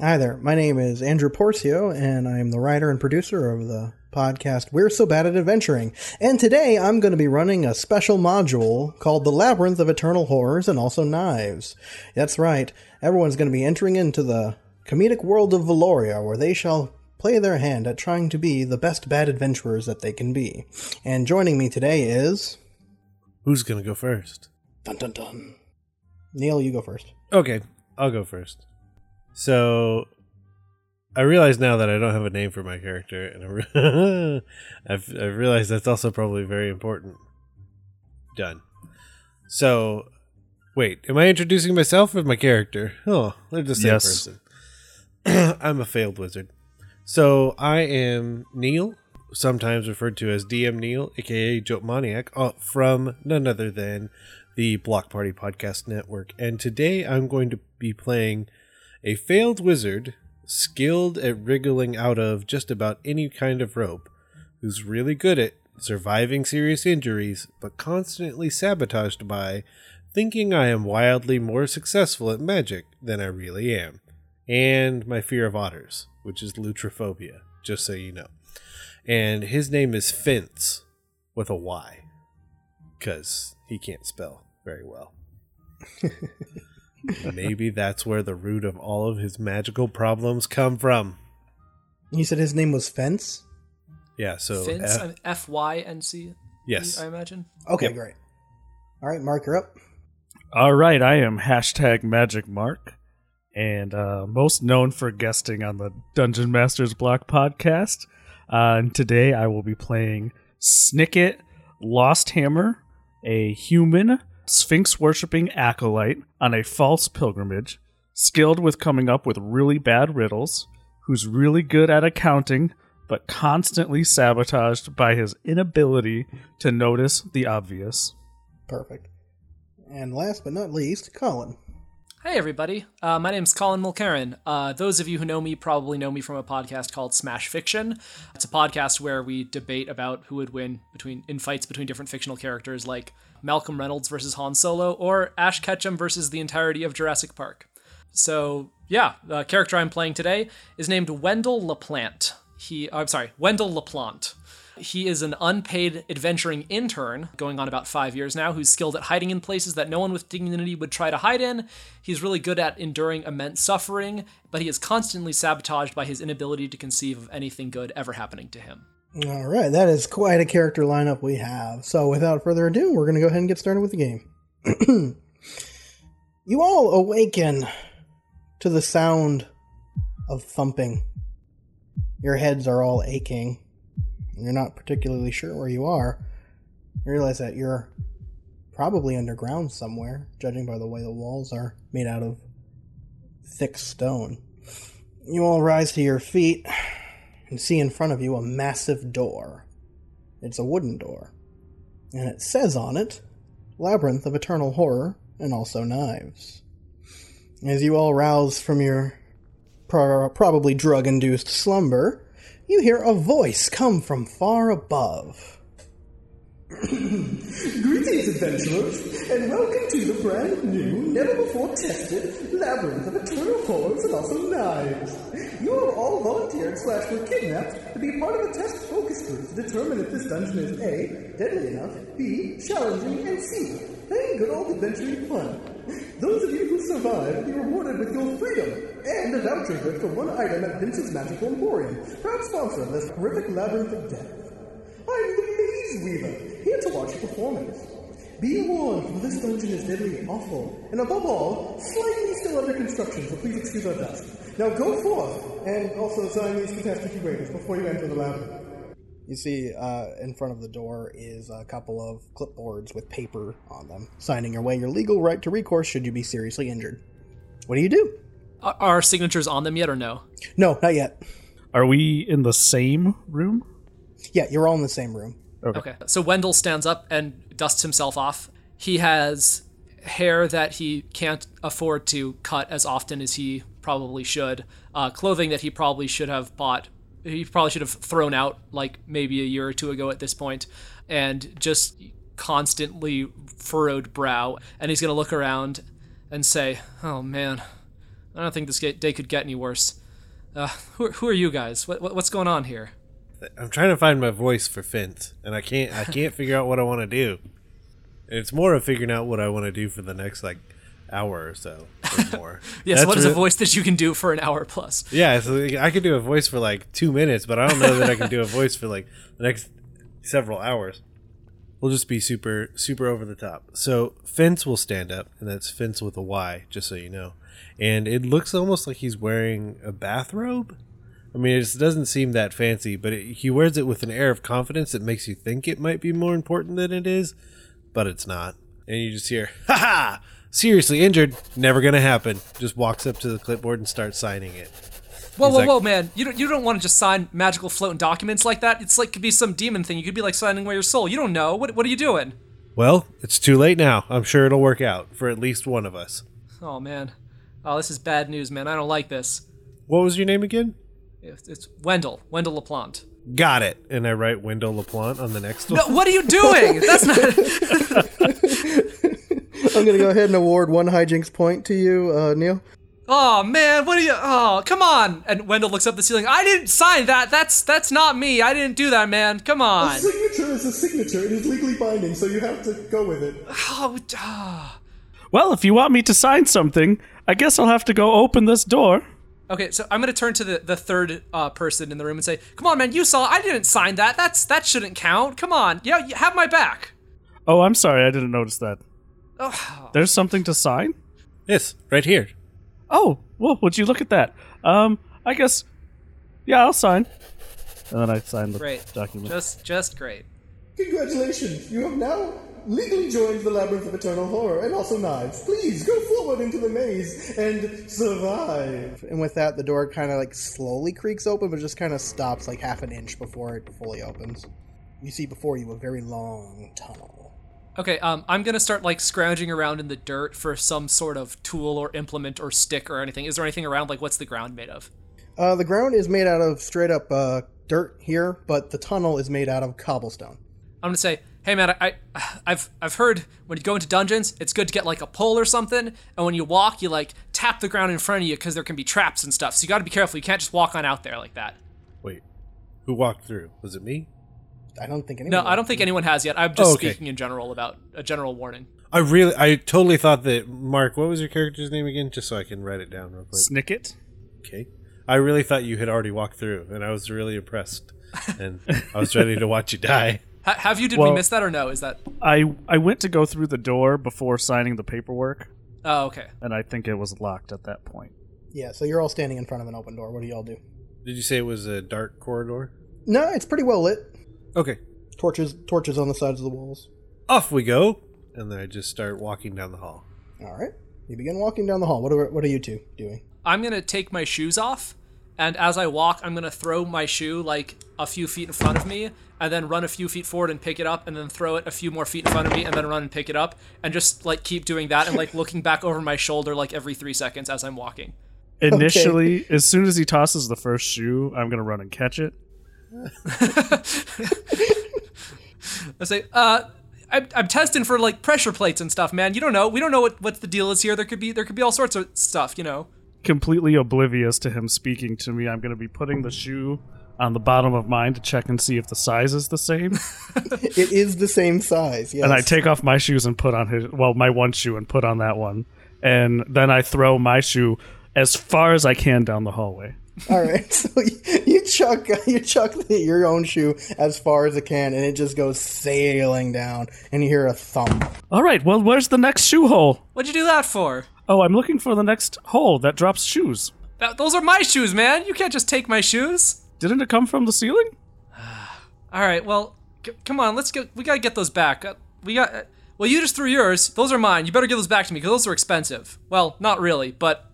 Hi there, my name is Andrew Pourciaux, and I'm the writer and producer of the podcast We're So Bad at Adventuring, and today I'm going to be running a special module called The Labyrinth of Eternal Horrors and also Knives. That's right, everyone's going to be entering into the comedic world of Valoria, where they shall play their hand at trying to be the best bad adventurers that they can be. And joining me today is... Who's going to go first? Dun dun dun. Neil, you go first. Okay, I'll go first. So, I realize now that I don't have a name for my character, and I've realized that's also probably very important. Done. So, wait, am I introducing myself or my character? Oh, they're the same person. I'm a failed wizard. So, I am Neal, sometimes referred to as DM Neal, aka Joatmoniac, from none other than the Block Party Podcast Network. And today I'm going to be playing a failed wizard skilled at wriggling out of just about any kind of rope, who's really good at surviving serious injuries, but constantly sabotaged by thinking I am wildly more successful at magic than I really am, and my fear of otters, which is lutrophobia, just so you know. And his name is Fynce, with a Y, because he can't spell very well. Maybe that's where the root of all of his magical problems come from. You said his name was Fynce? Yeah, so... Fynce, F-Y-N-C? Yes. I imagine. Okay, yep. Great. All right, Mark, you're up. All right, I am hashtag Magic Mark, and most known for guesting on the Dungeon Masters Block podcast. And today I will be playing Snicket, Lost Hammer, a human... Sphinx-worshipping acolyte on a false pilgrimage, skilled with coming up with really bad riddles, who's really good at accounting, but constantly sabotaged by his inability to notice the obvious. Perfect. And last but not least, Colin. Hey, everybody. My name's Colin Mulkerin. Those of you who know me probably know me from a podcast called Smash Fiction. It's a podcast where we debate about who would win in fights between different fictional characters like Malcolm Reynolds versus Han Solo or Ash Ketchum versus the entirety of Jurassic Park. So, yeah, the character I'm playing today is named Wendell LaPlante. Wendell LaPlante. He is an unpaid adventuring intern, going on about 5 years now, who's skilled at hiding in places that no one with dignity would try to hide in. He's really good at enduring immense suffering, but he is constantly sabotaged by his inability to conceive of anything good ever happening to him. All right, that is quite a character lineup we have. So without further ado, we're going to go ahead and get started with the game. You all awaken to the sound of thumping. Your heads are all aching. You're not particularly sure where you are. You realize that you're probably underground somewhere, judging by the way the walls are made out of thick stone. You all rise to your feet and see in front of you a massive door. It's a wooden door, and it says on it, Labyrinth of Eternal Horror and also Knives. As you all rouse from your probably drug-induced slumber, you hear a voice come from far above. Greetings, adventurers, and welcome to the brand new, never-before-tested Labyrinth of Eternal Horrors and also Knives. You are all volunteered / were kidnapped to be part of a test focus group to determine if this dungeon is A, deadly enough, B, challenging, and C, playing good old adventuring fun. Those of you who survive will be rewarded with your freedom and a voucher good for one item at Vince's Magical Emporium, proud sponsor of this horrific labyrinth of death. I'm the Maze Weaver, here to watch your performance. Be warned, for this dungeon is deadly awful, and above all, slightly still under construction, so please excuse our dust. Now go forth, and also sign these catastrophe waivers before you enter the labyrinth. You see, in front of the door is a couple of clipboards with paper on them, signing away your legal right to recourse should you be seriously injured. What do you do? Are our signatures on them yet or no? No, not yet. Are we in the same room? Yeah, you're all in the same room. Okay. So Wendell stands up and dusts himself off. He has hair that he can't afford to cut as often as he probably should, clothing that he probably should have bought. He probably should have thrown out like maybe a year or two ago at this point, and just constantly furrowed brow. And he's going to look around and say, oh man, I don't think this day could get any worse. Who are you guys? What's going on here? I'm trying to find my voice for Fynce, and I can't figure out what I want to do. It's more of figuring out what I want to do for the next, hour or so, or more. Yeah, so what is a voice that you can do for an hour plus? Yeah, so I could do a voice for, 2 minutes, but I don't know that I can do a voice for, the next several hours. We'll just be super, super over the top. So Fynce will stand up, and that's Fynce with a Y, just so you know. And it looks almost like he's wearing a bathrobe. I mean, it doesn't seem that fancy, but he wears it with an air of confidence that makes you think it might be more important than it is, but it's not. And you just hear, "Ha ha! Seriously injured? Never gonna happen." Just walks up to the clipboard and starts signing it. Whoa, whoa, whoa, man! You don't want to just sign magical floating documents like that. It's could be some demon thing. You could be signing away your soul. You don't know. What are you doing? Well, it's too late now. I'm sure it'll work out for at least one of us. Oh man, oh this is bad news, man. I don't like this. What was your name again? It's Wendell LaPlante. Got it. And I write Wendell LaPlante on the next one. No, what are you doing? That's not... I'm going to go ahead and award one hijinks point to you, Neil. Oh, man, oh, come on. And Wendell looks up the ceiling. I didn't sign that. That's not me. I didn't do that, man. Come on. A signature is a signature. It is legally binding, so you have to go with it. Oh. Well, if you want me to sign something, I guess I'll have to go open this door. Okay, so I'm going to turn to the third person in the room and say, "Come on, man, you saw I didn't sign that. That shouldn't count. Come on, yeah, you have my back." Oh, I'm sorry, I didn't notice that. Oh. There's something to sign? Yes, right here. Oh, well, would you look at that? I guess, yeah, I'll sign. And then I sign the document. Just great. Congratulations, you have now legally joined the Labyrinth of Eternal Horror and also Knives. Please go forward into the maze and survive. And with that, the door kind of slowly creaks open, but just kind of stops half an inch before it fully opens. You see before you a very long tunnel. Okay, I'm going to start scrounging around in the dirt for some sort of tool or implement or stick or anything. Is there anything around? What's the ground made of? The ground is made out of straight up dirt here, but the tunnel is made out of cobblestone. I'm going to say, "Hey man, I've heard when you go into dungeons, it's good to get a pole or something, and when you walk, you tap the ground in front of you because there can be traps and stuff. So you got to be careful. You can't just walk on out there like that." Wait, who walked through? Was it me? I don't think anyone. No, I don't think anyone has yet. I'm just speaking in general about a general warning. I totally thought that Mark. What was your character's name again? Just so I can write it down real quick. Snicket. Okay. I really thought you had already walked through, and I was really impressed, and I was ready to watch you die. Have you? Did we miss that or no? Is that I went to go through the door before signing the paperwork. Oh, okay. And I think it was locked at that point. Yeah, so you're all standing in front of an open door. What do y'all do? Did you say it was a dark corridor? No, it's pretty well lit. Okay. Torches on the sides of the walls. Off we go. And then I just start walking down the hall. All right. You begin walking down the hall. What are you two doing? I'm going to take my shoes off. And as I walk, I'm going to throw my shoe a few feet in front of me and then run a few feet forward and pick it up and then throw it a few more feet in front of me and then run and pick it up and just keep doing that and looking back over my shoulder every 3 seconds as I'm walking. Initially, as soon as he tosses the first shoe, I'm going to run and catch it. I say, I'm testing for pressure plates and stuff, man. You don't know. We don't know what the deal is here. There could be all sorts of stuff, you know. Completely oblivious to him speaking to me, I'm going to be putting the shoe on the bottom of mine to check and see if the size is the same. It is the same size, yes. And I take off my shoes and put on my one shoe and put on that one. And then I throw my shoe as far as I can down the hallway. All right, so you chuck your own shoe as far as it can, and it just goes sailing down, and you hear a thump. All right, well, where's the next shoe hole? What'd you do that for? Oh, I'm looking for the next hole that drops shoes. Those are my shoes, man. You can't just take my shoes. Didn't it come from the ceiling? All right, well, come on, let's go. We got to get those back. Well, you just threw yours. Those are mine. You better give those back to me, because those are expensive. Well, not really, but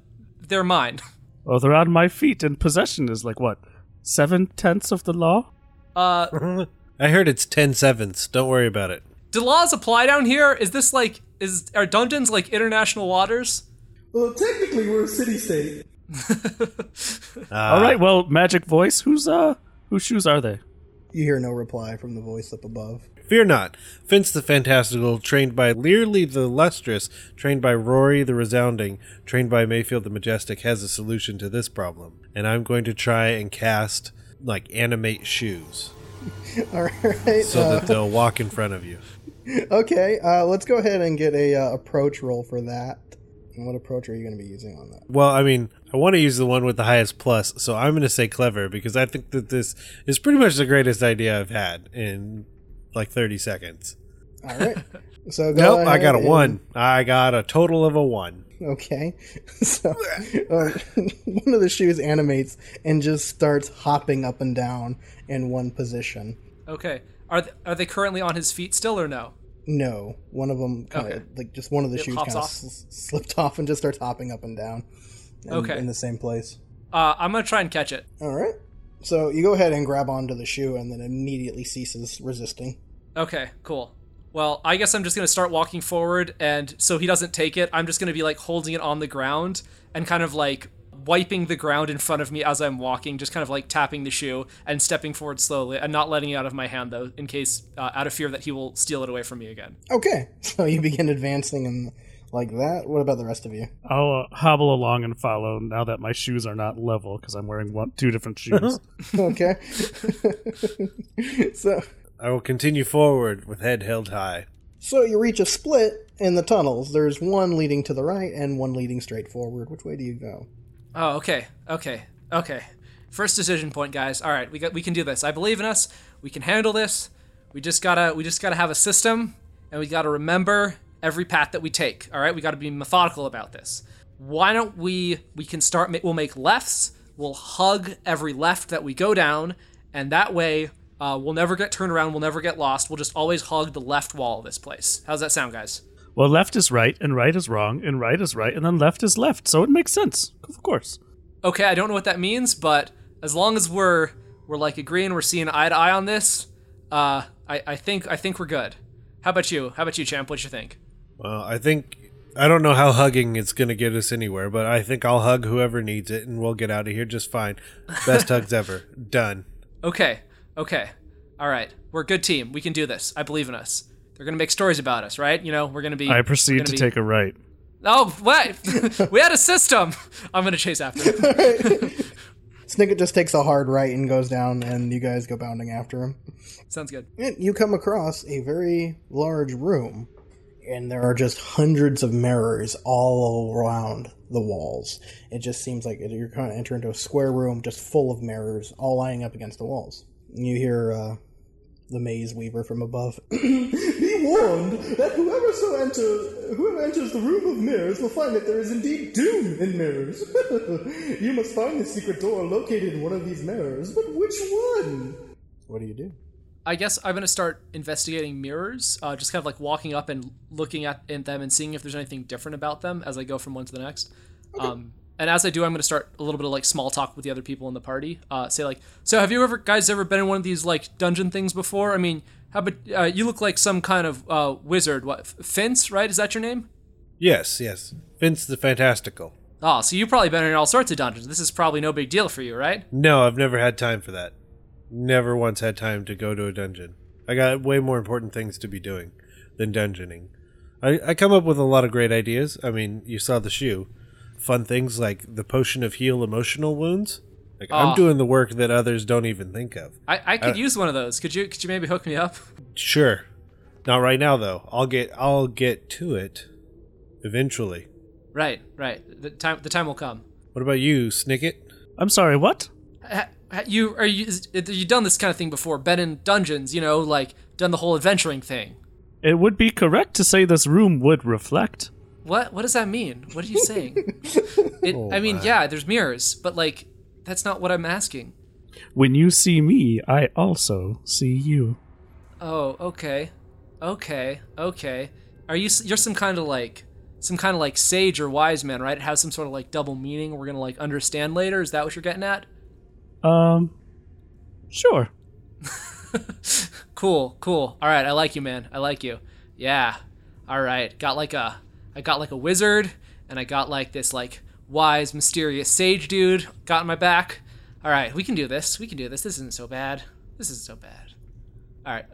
they're mine. Well, they're on my feet, and possession is 7/10 of the law? I heard it's 10/7. Don't worry about it. Do laws apply down here? Is this are dungeons international waters? Well, technically we're a city-state. All right, well, Magic Voice, whose shoes are they? You hear no reply from the voice up above. Fear not. Fynce the Fantastical, trained by Learly the Lustrous, trained by Rory the Resounding, trained by Mayfield the Majestic, has a solution to this problem. And I'm going to try and cast, like, animate shoes. All right. So that they'll walk in front of you. Okay, let's go ahead and get a approach roll for that. And what approach are you going to be using on that? Well, I mean, I want to use the one with the highest plus, so I'm going to say clever, because I think that this is pretty much the greatest idea I've had in, like, 30 seconds. All right. So go ahead. I got a 1. I got a total of a 1. Okay. So one of the shoes animates and just starts hopping up and down in one position. Okay. Are they currently on his feet still or no? No, one of them, just one of the shoes kind of slipped off and just starts hopping up and down in the same place. I'm going to try and catch it. All right. So you go ahead and grab onto the shoe and then immediately ceases resisting. Okay, cool. Well, I guess I'm just going to start walking forward, and so he doesn't take it, I'm just going to be, like, holding it on the ground and kind of, like, wiping the ground in front of me as I'm walking, just kind of, like, tapping the shoe and stepping forward slowly and not letting it out of my hand, though, in case, out of fear that he will steal it away from me again. Okay, so you begin advancing and like that. What about the rest of you? I'll hobble along and follow now that my shoes are not level because I'm wearing two different shoes. Okay. So I will continue forward with head held high. So you reach a split in the tunnels. There's one leading to the right and one leading straight forward. Which way do you go? Oh, okay. First decision point, guys. All right, we can do this. I believe in us. We can handle this. We just gotta have a system, and we gotta remember every path that we take. All right, we gotta be methodical about this. Why don't we can start? We'll make lefts. We'll hug every left that we go down, and that way we'll never get turned around. We'll never get lost. We'll just always hug the left wall of this place. How's that sound, guys? Well, left is right, and right is wrong, and right is right, and then left is left, so it makes sense, of course. Okay, I don't know what that means, but as long as we're like agreeing, we're seeing eye to eye on this, I think we're good. How about you? How about you, Champ? What you think? Well, I don't know how hugging is going to get us anywhere, but I think I'll hug whoever needs it, and we'll get out of here just fine. Best hugs ever. Done. Okay. All right, we're a good team. We can do this. I believe in us. They're going to make stories about us, right? You know, we're going to be... I proceed to take a right. Oh, what? We had a system! I'm going to chase after him. Snicket just takes a hard right and goes down, and you guys go bounding after him. Sounds good. And you come across a very large room, and there are just hundreds of mirrors all around the walls. It just seems like you're kind of entering into a square room just full of mirrors, all lining up against the walls. You hear the Maze Weaver from above. Be warned that whoever enters the room of mirrors will find that there is indeed doom in mirrors. You must find the secret door located in one of these mirrors, but which one? What do you do? I guess I'm going to start investigating mirrors, just kind of like walking up and looking at them and seeing if there's anything different about them as I go from one to the next. Okay. And as I do, I'm going to start a little bit of, like, small talk with the other people in the party. Say, like, so have you guys ever been in one of these, like, dungeon things before? I mean, how about, you look like some kind of wizard. What, Fynce, right? Is that your name? Yes. Fynce the Fantastical. Oh, so you've probably been in all sorts of dungeons. This is probably no big deal for you, right? No, I've never had time for that. Never once had time to go to a dungeon. I got way more important things to be doing than dungeoning. I come up with a lot of great ideas. I mean, you saw the shoe. Fun things like the potion of heal emotional wounds. Like, I'm doing the work that others don't even think of. I could use one of those. Could you maybe hook me up? Sure. Not right now though. I'll get to it eventually. Right. The time will come. What about you, Snicket? I'm sorry, what? You done this kind of thing before? Been in dungeons, you know, like done the whole adventuring thing. It would be correct to say this room would reflect. What does that mean? What are you saying? Yeah, there's mirrors, but, like, that's not what I'm asking. When you see me, I also see you. Oh, okay. Are you're some kind of like sage or wise man, right? It has some sort of, like, double meaning we're going to, like, understand later. Is that what you're getting at? Sure. Cool. All right, I like you, man. I like you. Yeah. All right. I got a wizard, and I got, like, this, like, wise, mysterious sage dude got in my back. All right, we can do this. This isn't so bad. This is so bad. All right,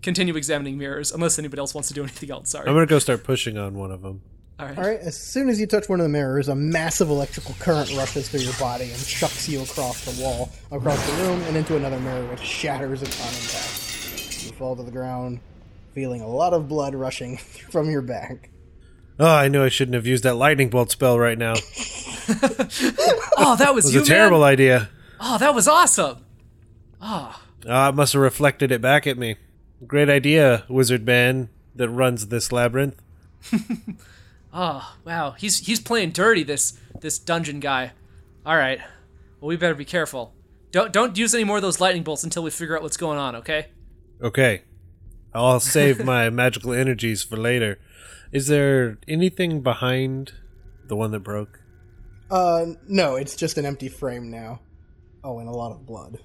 continue examining mirrors, unless anybody else wants to do anything else. Sorry. I'm going to go start pushing on one of them. All right. As soon as you touch one of the mirrors, a massive electrical current rushes through your body and chucks you across the wall, across the room, and into another mirror, which shatters upon impact. You fall to the ground, feeling a lot of blood rushing from your back. Oh, I knew I shouldn't have used that lightning bolt spell right now. Oh, that was you, man. It was a terrible idea. Oh, that was awesome. Oh. Oh, it must have reflected it back at me. Great idea, wizard man that runs this labyrinth. Oh, wow. He's playing dirty, this dungeon guy. All right. Well, we better be careful. Don't use any more of those lightning bolts until we figure out what's going on, okay? Okay. I'll save my magical energies for later. Is there anything behind the one that broke? No, it's just an empty frame now. Oh, and a lot of blood.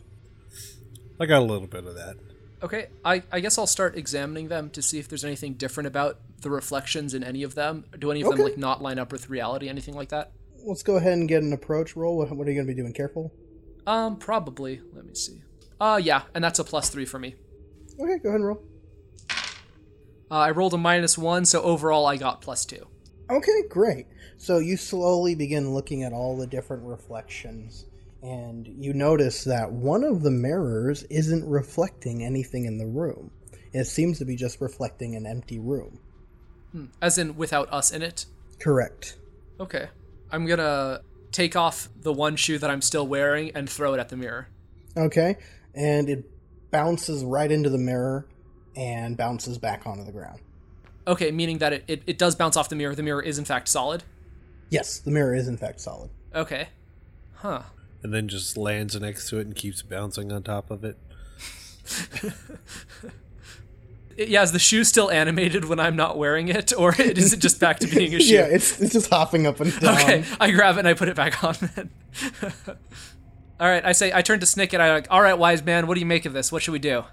I got a little bit of that. Okay, I guess I'll start examining them to see if there's anything different about the reflections in any of them. Do any of them like not line up with reality, anything like that? Let's go ahead and get an approach roll. What are you going to be doing? Careful? Probably. Let me see. Yeah, and that's a +3 for me. Okay, go ahead and roll. I rolled a -1, so overall I got +2. Okay, great. So you slowly begin looking at all the different reflections, and you notice that one of the mirrors isn't reflecting anything in the room. It seems to be just reflecting an empty room. As in without us in it? Correct. Okay. I'm going to take off the one shoe that I'm still wearing and throw it at the mirror. Okay. And it bounces right into the mirror and bounces back onto the ground. Okay, meaning that it does bounce off the mirror. The mirror is in fact solid? Yes, the mirror is in fact solid. Okay. Huh. And then just lands next to it and keeps bouncing on top of it. Yeah, is the shoe still animated when I'm not wearing it, or is it just back to being a shoe? Yeah, it's just hopping up and down. Okay, I grab it and I put it back on then. All right, I turn to Snicket. I'm like, all right, wise man, what do you make of this? What should we do?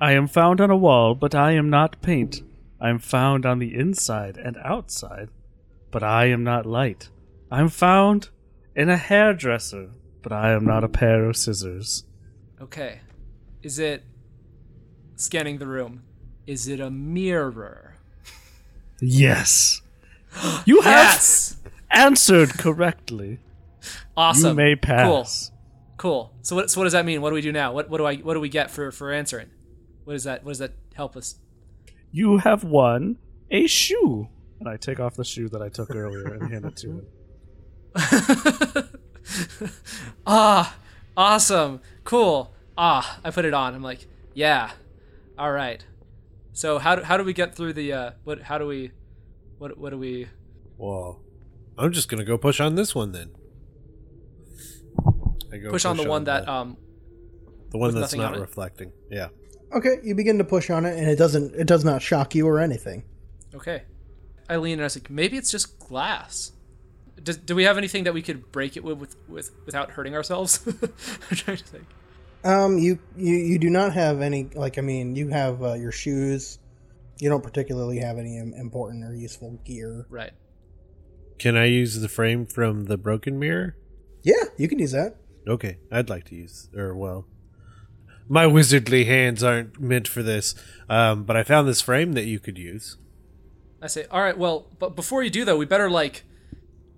I am found on a wall, but I am not paint. I am found on the inside and outside, but I am not light. I am found in a hairdresser, but I am not a pair of scissors. Okay. Is it... Scanning the room. Is it a mirror? Yes. You have answered correctly. Awesome. You may pass. Cool. So what does that mean? What do we do now? What do we get for answering? What does that help us? You have won a shoe. And I take off the shoe that I took earlier and hand it to him. Awesome. Cool. I put it on. I'm like, yeah. All right. So how do we get through the what do we? Well, I'm just gonna go push on this one then. I go push on the one that the one that's not reflecting. Yeah. Okay, you begin to push on it, and it does not shock you or anything. Okay. I lean and I was like, maybe it's just glass. Do we have anything that we could break it with without hurting ourselves? I'm trying to think. You do not have any, you have your shoes. You don't particularly have any important or useful gear. Right. Can I use the frame from the broken mirror? Yeah, you can use that. Okay, I'd like to my wizardly hands aren't meant for this, but I found this frame that you could use. I say, all right, well, but before you do, though, we better, all right,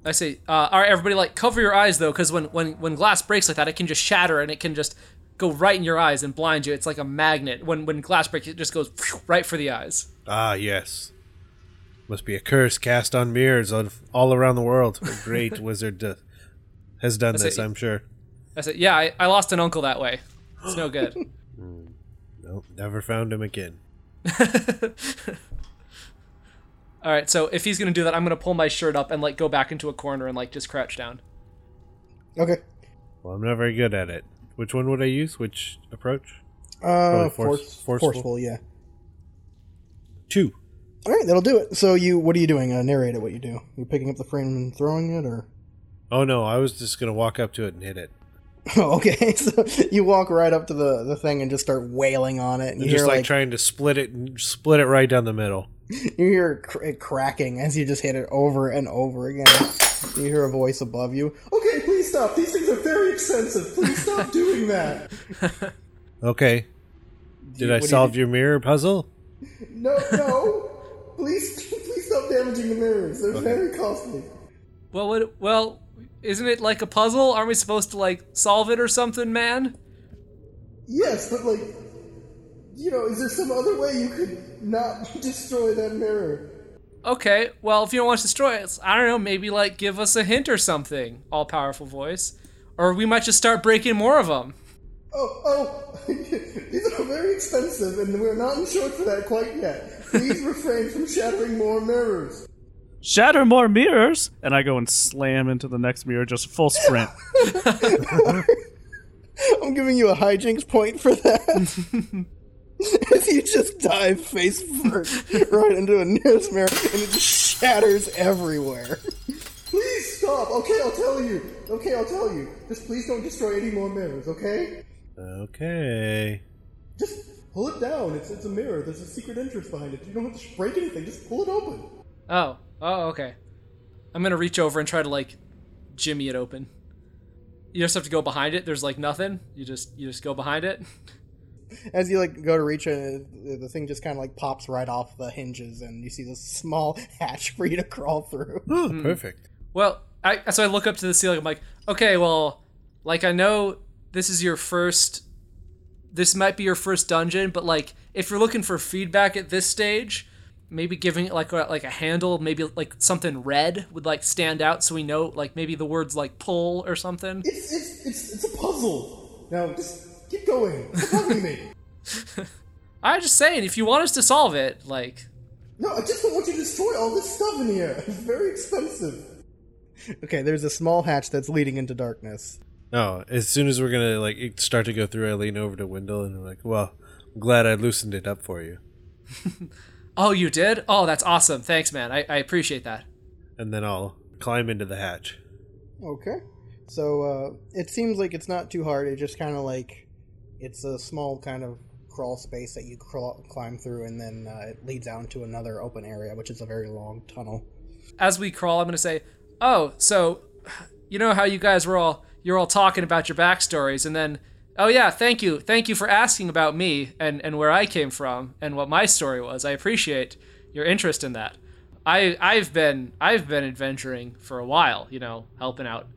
everybody, cover your eyes, though, because when glass breaks like that, it can just shatter and it can just... go right in your eyes and blind you. It's like a magnet. When glass breaks, it just goes right for the eyes. Ah, yes. Must be a curse cast on mirrors all around the world. A great wizard has done this, I'm sure. I said, yeah, I lost an uncle that way. It's no good. Nope, never found him again. All right, so if he's going to do that, I'm going to pull my shirt up and go back into a corner and just crouch down. Okay. Well, I'm not very good at it. Which one would I use? Which approach? Forceful, yeah. 2. All right, that'll do it. So what are you doing? Narrate it, what you do. You're picking up the frame and throwing it, or? Oh, no, I was just going to walk up to it and hit it. Oh, okay. So you walk right up to the thing and just start wailing on it. And you just trying to split it right down the middle. You hear it cracking as you just hit it over and over again. You hear a voice above you. Okay, please stop. These things are very expensive. Please stop doing that. Okay, Did I solve your mirror puzzle? No. Please stop damaging the mirrors. They're very costly. Well, isn't it like a puzzle? Aren't we supposed to, like, solve it or something, man? Yes, but, like, you know, is there some other way you could not destroy that mirror? Okay, well, if you don't want to destroy it, I don't know, maybe, like, give us a hint or something, all-powerful voice. Or we might just start breaking more of them. Oh, these are very expensive, and we're not insured for that quite yet. Please refrain from shattering more mirrors. Shatter more mirrors? And I go and slam into the next mirror, just full sprint. I'm giving you a hijinks point for that. As you just dive face first right into a nearest mirror, and it just shatters everywhere. Please stop. Okay, I'll tell you. Just please don't destroy any more mirrors, okay? Okay. Just pull it down. It's a mirror. There's a secret entrance behind it. You don't have to break anything. Just pull it open. Oh, okay. I'm gonna reach over and try to, like, jimmy it open. You just have to go behind it. There's, like, nothing. You just go behind it. As you, like, go to reach it, the thing just kind of, like, pops right off the hinges, and you see this small hatch for you to crawl through. Oh, perfect. Well, so I look up to the ceiling. I'm like, okay, well, like, I know this might be your first dungeon, but, like, if you're looking for feedback at this stage, maybe giving it, like a handle, maybe, like, something red would, like, stand out so we know, like, maybe the words, like, pull or something. It's a puzzle. Now, just keep going. It's bugging me. I'm just saying, if you want us to solve it, like... No, I just don't want you to destroy all this stuff in here. It's very expensive. Okay, there's a small hatch that's leading into darkness. Oh, as soon as we're gonna, like, start to go through, I lean over to Wendell and I'm like, well, I'm glad I loosened it up for you. Oh, you did? Oh, that's awesome. Thanks, man. I appreciate that. And then I'll climb into the hatch. Okay. So, it seems like it's not too hard. It just kind of, like, it's a small kind of crawl space that you climb through, and then it leads out to another open area, which is a very long tunnel. As we crawl, I'm going to say, oh, so, you know how you guys were all, you're all talking about your backstories, and then, oh yeah, thank you for asking about me and where I came from and what my story was. I appreciate your interest in that. I've been adventuring for a while, you know, helping out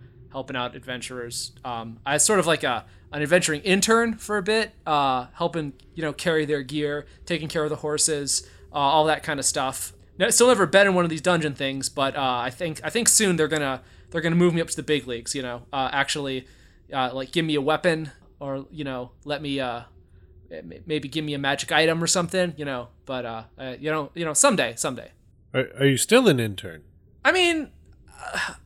adventurers. I was sort of like an adventuring intern for a bit, helping, you know, carry their gear, taking care of the horses, all that kind of stuff. No, still never been in one of these dungeon things, but I think soon they're gonna move me up to the big leagues. You know, like give me a weapon, or, you know, let me maybe give me a magic item or something. You know, but you know, someday. Are you still an intern? I mean,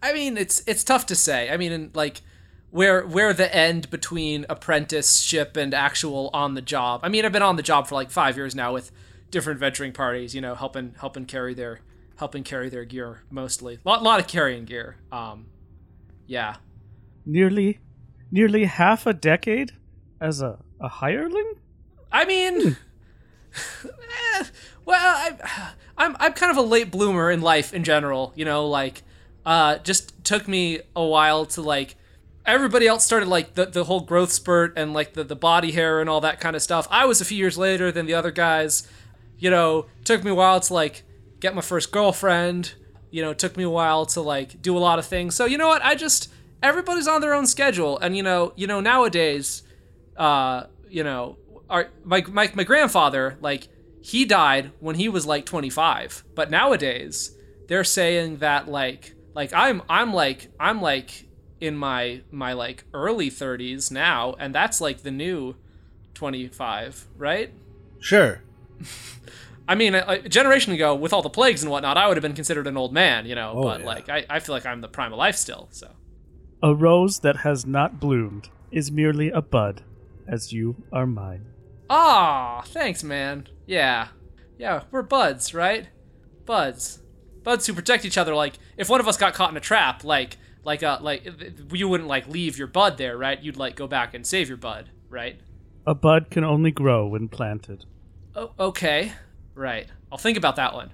it's tough to say. I mean, and, like, where the end between apprenticeship and actual on the job. I mean, I've been on the job for like 5 years now with different venturing parties, you know, helping carry their gear, mostly lot of carrying gear. Yeah, nearly half a decade as a hireling. I mean, well, I'm kind of a late bloomer in life in general, you know, like, just took me a while to, like, everybody else started, like, the whole growth spurt and, like, the body hair and all that kind of stuff. I was a few years later than the other guys. You know, took me a while to, like, get my first girlfriend. You know, took me a while to, like, do a lot of things. So, you know what? Everybody's on their own schedule. And, you know, nowadays, you know, my grandfather, like, he died when he was, like, 25. But nowadays, they're saying that, like, I'm in my like, early 30s now. And that's, like, the new 25, right? Sure. I mean, a generation ago, with all the plagues and whatnot, I would have been considered an old man, you know, like, I feel like I'm the prime of life still, so. A rose that has not bloomed is merely a bud, as you are mine. Aw, thanks, man. Yeah, we're buds, right? Buds who protect each other. Like, if one of us got caught in a trap, like you wouldn't, like, leave your bud there, right? You'd, like, go back and save your bud, right? A bud can only grow when planted. Oh, okay. Right. I'll think about that one.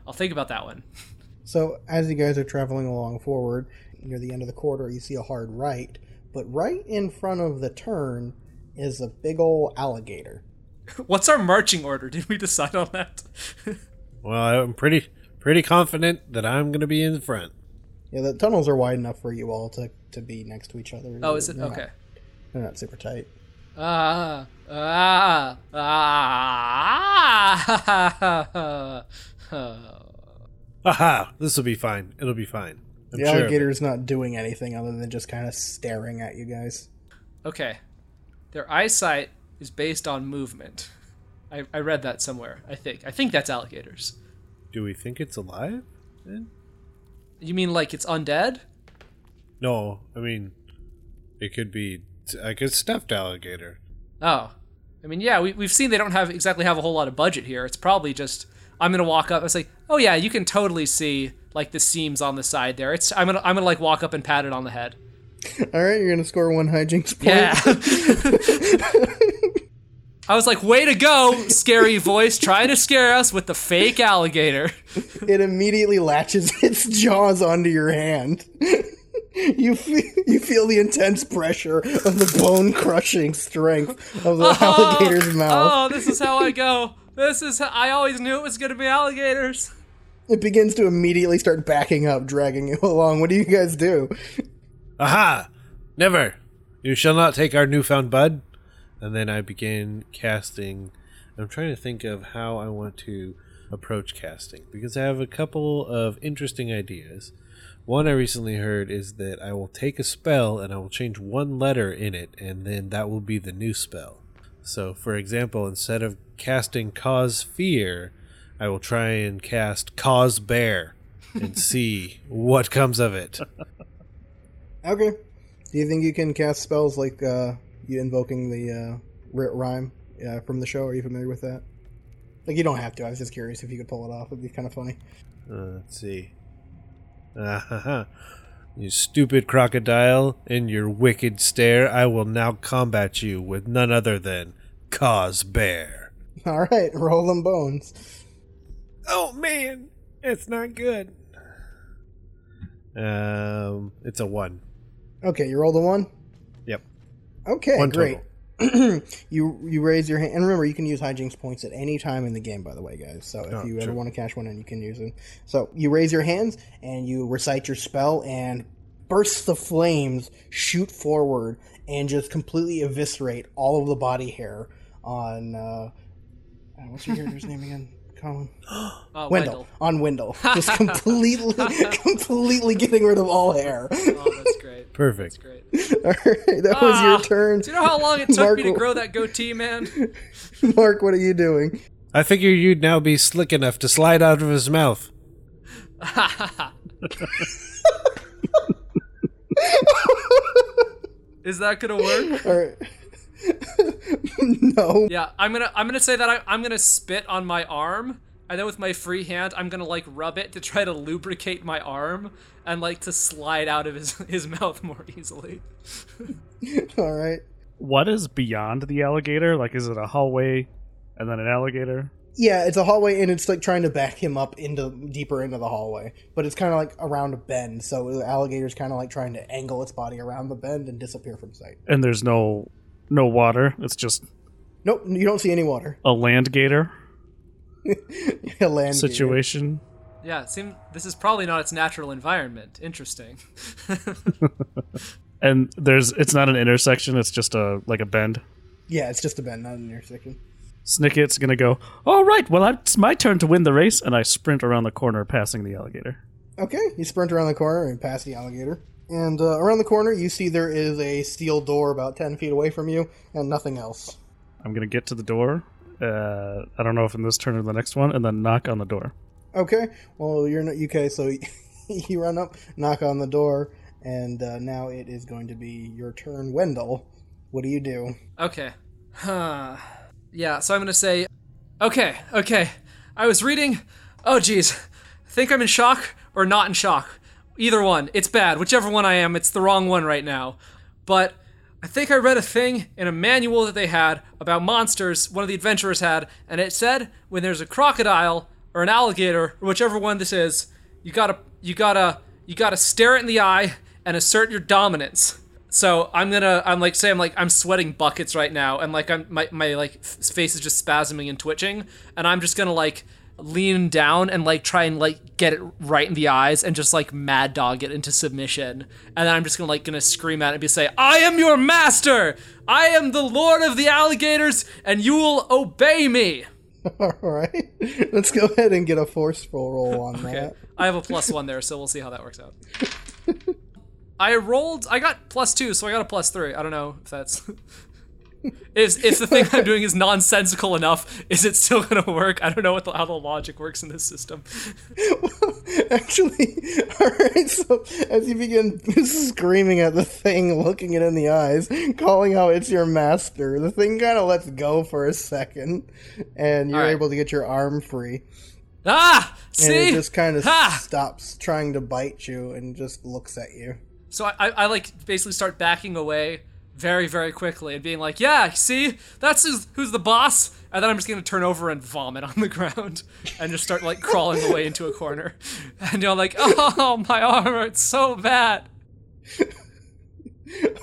So, as you guys are traveling along forward, near the end of the corridor, you see a hard right, but right in front of the turn is a big old alligator. What's our marching order? Did we decide on that? Well, I'm pretty confident that I'm going to be in front. Yeah, the tunnels are wide enough for you all to be next to each other. Oh, is it? Okay. They're not super tight. Aha, this will be fine. It'll be fine. The alligator's not doing anything other than just kind of staring at you guys. Okay. Their eyesight is based on movement. I read that somewhere, I think. I think that's alligators. Do we think it's alive, then? You mean like it's undead? No, I mean, it could be like a stuffed alligator. Oh. I mean, yeah, we've seen they don't have a whole lot of budget here. It's probably just, I'm going to walk up and say, oh yeah, you can totally see like the seams on the side there. It's I'm gonna like walk up and pat it on the head. All right, you're going to score one hijinks point. Yeah. I was like, way to go, scary voice, trying to scare us with the fake alligator. It immediately latches its jaws onto your hand. You feel the intense pressure of the bone-crushing strength of the alligator's mouth. Oh, this is how I go. I always knew it was going to be alligators. It begins to immediately start backing up, dragging you along. What do you guys do? Aha! Never! You shall not take our newfound bud. And then I begin casting. I'm trying to think of how I want to approach casting, because I have a couple of interesting ideas. One I recently heard is that I will take a spell and I will change one letter in it, and then that will be the new spell. So, for example, instead of casting Cause Fear, I will try and cast Cause Bear and see what comes of it. Okay. Do you think you can cast spells like... You invoking the rhyme from the show? Are you familiar with that? Like, you don't have to. I was just curious if you could pull it off. It'd be kind of funny. Let's see. You stupid crocodile and your wicked stare. I will now combat you with none other than Cause Bear. All right, roll them bones. Oh man, it's not good. It's a 1. Okay, you rolled a 1. Okay, one great. you raise your hand. And remember, you can use hijinks points at any time in the game, by the way, guys. So if you ever want to cash one in, you can use them. So you raise your hands, and you recite your spell, and bursts of flames shoot forward and just completely eviscerate all of the body hair on... what's your character's name again? Colin? Wendell. On Wendell. Just completely getting rid of all hair. Oh, that's great. Perfect. That's great. All right, that was your turn. Do you know how long it took Mark, me to grow that goatee, man? Mark, what are you doing? I figure you'd now be slick enough to slide out of his mouth. Is that gonna work? All right. No. Yeah, I'm gonna say that I'm gonna spit on my arm, and then with my free hand, I'm gonna like rub it to try to lubricate my arm and like to slide out of his mouth more easily. All right. What is beyond the alligator? Like, is it a hallway and then an alligator? Yeah, it's a hallway, and it's like trying to back him up deeper into the hallway. But it's kind of like around a bend, so the alligator's kind of like trying to angle its body around the bend and disappear from sight. And there's no water. It's just... Nope, you don't see any water. A land gator? A land situation? Gator. Yeah, this is probably not its natural environment. Interesting. And it's not an intersection, it's just a bend? Yeah, it's just a bend, not an intersection. Snicket's gonna go, all right, well, it's my turn to win the race, and I sprint around the corner, passing the alligator. Okay, you sprint around the corner and pass the alligator. And around the corner, you see there is a steel door about 10 feet away from you, and nothing else. I'm going to get to the door. I don't know if in this turn or the next one, and then knock on the door. Okay. Well, you're not UK, so you run up, knock on the door, and now it is going to be your turn, Wendell. What do you do? Okay. Yeah, so I'm going to say, okay. I was reading. Oh, geez. I think I'm in shock or not in shock. Either one. It's bad. Whichever one I am, it's the wrong one right now. But I think I read a thing in a manual that they had about monsters, one of the adventurers had, and it said when there's a crocodile or an alligator, or whichever one this is, you gotta stare it in the eye and assert your dominance. So I'm sweating buckets right now, and like my face is just spasming and twitching, and I'm just gonna lean down and try and get it right in the eyes and just mad dog it into submission, and then I'm just gonna scream at it and say, "I am your master! I am the lord of the alligators, and you will obey me." All right, let's go ahead and get a forceful roll on okay. that. I have a +1 there, so we'll see how that works out. I got +2, so I got a +3. I don't know if that's... if the thing I'm doing is nonsensical enough, is it still going to work? I don't know how the logic works in this system. Well, actually, all right, so as you begin screaming at the thing, looking it in the eyes, calling out it's your master, the thing kind of lets go for a second, and you're able to get your arm free. Ah! See? And it just kind of stops trying to bite you and just looks at you. So I basically start backing away very, very quickly and being like, yeah, see? That's who's the boss? And then I'm just going to turn over and vomit on the ground and just start, crawling away into a corner. And you're oh, my arm hurts so bad.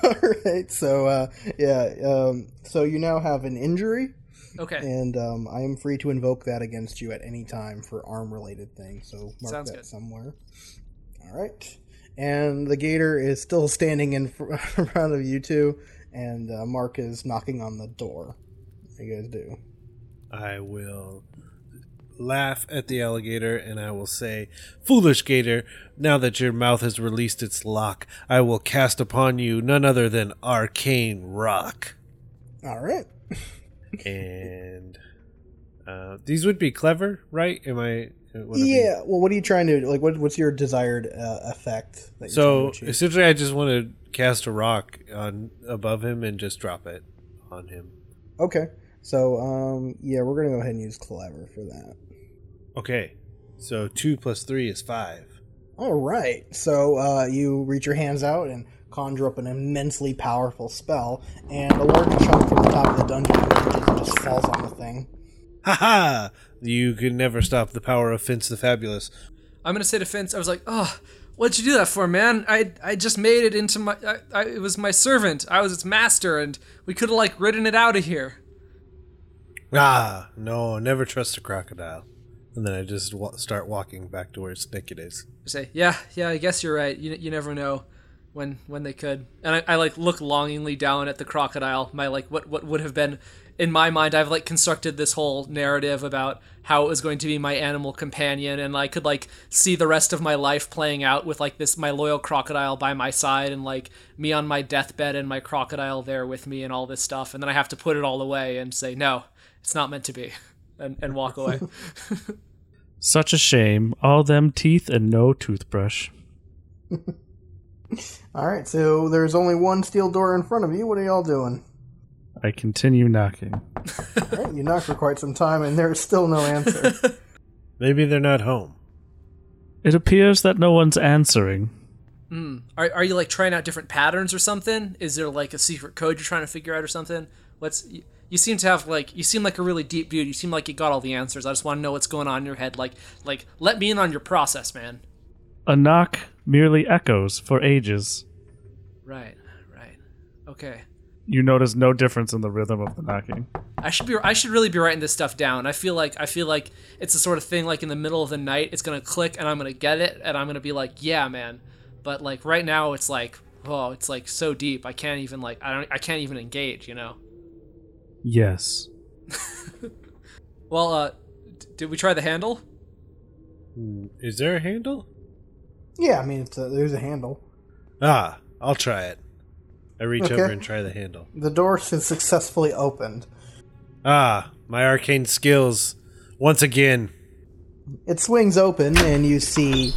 All right, so, so you now have an injury. Okay. And I am free to invoke that against you at any time for arm-related things, so mark Sounds that good. Somewhere. All right. And the gator is still standing in front of you two, and Mark is knocking on the door. What do you guys do? I will laugh at the alligator, and I will say, "Foolish gator, now that your mouth has released its lock, I will cast upon you none other than arcane rock." All right. And these would be clever, right? Well, what are you trying to what's your desired effect? That so essentially, I just want to cast a rock on above him and just drop it on him. Okay. So we're gonna go ahead and use clever for that. Okay. So 2 + 3 is 5. All right. So you reach your hands out and conjure up an immensely powerful spell, and a large chunk from the top of the dungeon just falls on the thing. Ha ha! You could never stop the power of Fynce the Fabulous. I'm gonna say to Fynce, I was what'd you do that for, man? I just made it into my... it was my servant. I was its master, and we could've, ridden it out of here. Ah, no, never trust a crocodile. And then I just start walking back to where Snicket is. I say, yeah, I guess you're right. You never know. When they could. And I look longingly down at the crocodile. My, what would have been... In my mind, I've, constructed this whole narrative about how it was going to be my animal companion, and I could, see the rest of my life playing out with, this, my loyal crocodile by my side, and, me on my deathbed and my crocodile there with me and all this stuff. And then I have to put it all away and say, no, it's not meant to be, and walk away. Such a shame. All them teeth and no toothbrush. All right, so there's only one steel door in front of you. What are y'all doing? I continue knocking. All right, you knock for quite some time, and there's still no answer. Maybe they're not home. It appears that no one's answering. Are you, trying out different patterns or something? Is there, a secret code you're trying to figure out or something? You seem to have, you seem like a really deep dude. You seem like you got all the answers. I just want to know what's going on in your head. Let me in on your process, man. A knock merely echoes for ages. Right. Okay. You notice no difference in the rhythm of the knocking. I should really be writing this stuff down. I feel like it's the sort of thing in the middle of the night, it's gonna click and I'm gonna get it and I'm gonna be like, yeah, man. But right now it's it's so deep I can't even I can't even engage, you know. Yes. Well, did we try the handle? Is there a handle? Yeah, I mean, there's a handle. Ah, I'll try it. I reach over and try the handle. The door is successfully opened. Ah, my arcane skills. Once again. It swings open, and you see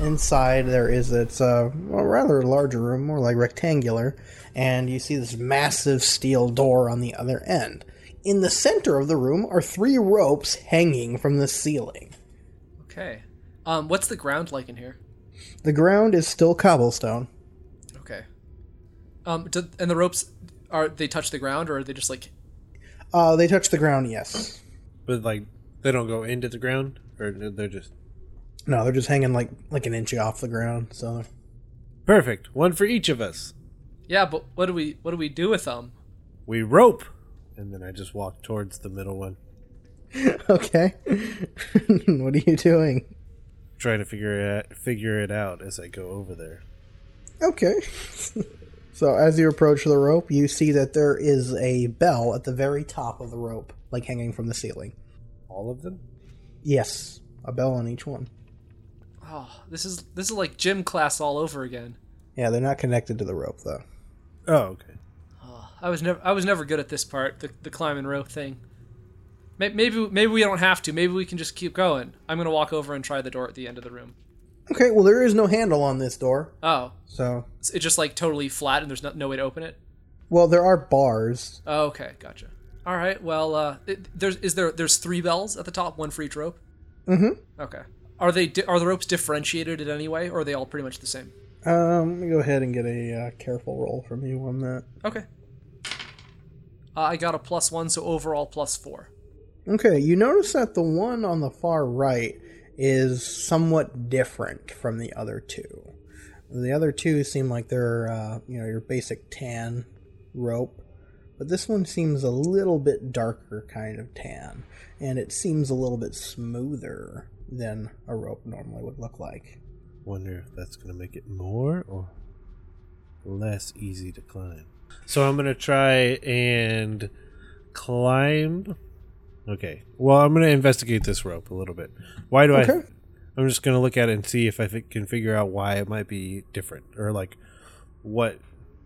inside there is it's a rather larger room, more rectangular, and you see this massive steel door on the other end. In the center of the room are 3 ropes hanging from the ceiling. Okay. What's the ground in here? The ground is still cobblestone. Okay. And the ropes, they touch the ground, or are they just they touch the ground, yes. But they don't go into the ground, or they're just... No, they're just hanging like an inch off the ground, so... Perfect. One for each of us. Yeah, but what do we do with them? We rope. And then I just walk towards the middle one. Okay. What are you doing? I'm trying to figure it out as I go over there. Okay. So as you approach the rope, you see that there is a bell at the very top of the rope, like hanging from the ceiling. All of them? Yes, a bell on each one. Oh, this is like gym class all over again. Yeah, they're not connected to the rope though. Oh, okay. Oh, I was never good at this part, the climbing rope thing. Maybe we don't have to. Maybe we can just keep going. I'm gonna walk over and try the door at the end of the room. Okay, well there is no handle on this door. Oh, so it's just like totally flat, and there's no way to open it. Well, there are bars. Oh, okay, gotcha. All right, well, there's three bells at the top, one for each rope. Mm-hmm. Okay. Are the ropes differentiated in any way, or are they all pretty much the same? Let me go ahead and get a careful roll from you on that. Okay. I got a +1, so overall +4. Okay, you notice that the one on the far right is somewhat different from the other two. The other two seem like they're, your basic tan rope, but this one seems a little bit darker kind of tan, and it seems a little bit smoother than a rope normally would look like. Wonder if that's going to make it more or less easy to climb. So I'm going to try and climb. Okay. Well, I'm going to investigate this rope a little bit. Why do okay. I'm just going to look at it and see if I can figure out why it might be different or like what,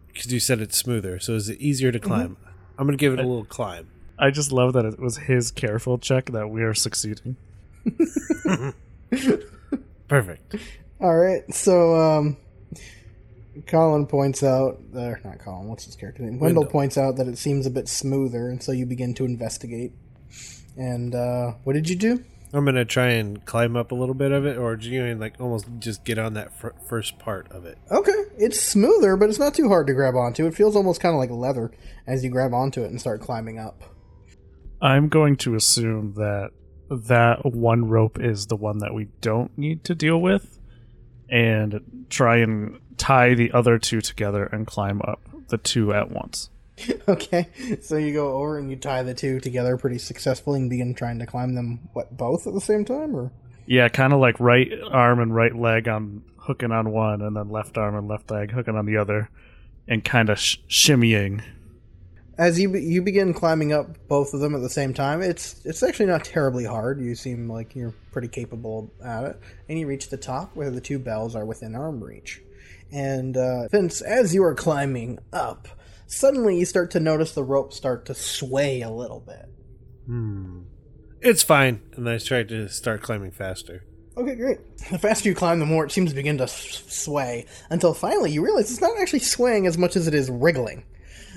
because you said it's smoother. So is it easier to climb? Mm-hmm. I'm going to give it a little climb. I just love that it was his careful check that we are succeeding. Perfect. All right. So, Colin points out, or not Colin, what's his character name? Wendell points out that it seems a bit smoother, and so you begin to investigate. And what did you do? I'm going to try and climb up a little bit of it, or do you mean like almost just get on that first part of it? Okay. It's smoother, but it's not too hard to grab onto. It feels almost kind of like leather as you grab onto it and start climbing up. I'm going to assume that one rope is the one that we don't need to deal with, and try and tie the other two together and climb up the two at once. Okay, so you go over and you tie the two together pretty successfully and begin trying to climb them, what, both at the same time? Or yeah, kind of like right arm and right leg on hooking on one, and then left arm and left leg hooking on the other, and kind of shimmying. As you begin climbing up both of them at the same time, it's actually not terribly hard. You seem like you're pretty capable at it. And you reach the top where the two bells are within arm reach. And Fynce, as you are climbing up, suddenly you start to notice the rope start to sway a little bit. It's fine. And I try to start climbing faster. Okay, great. The faster you climb, the more it seems to begin to sway. Until finally you realize it's not actually swaying as much as it is wriggling.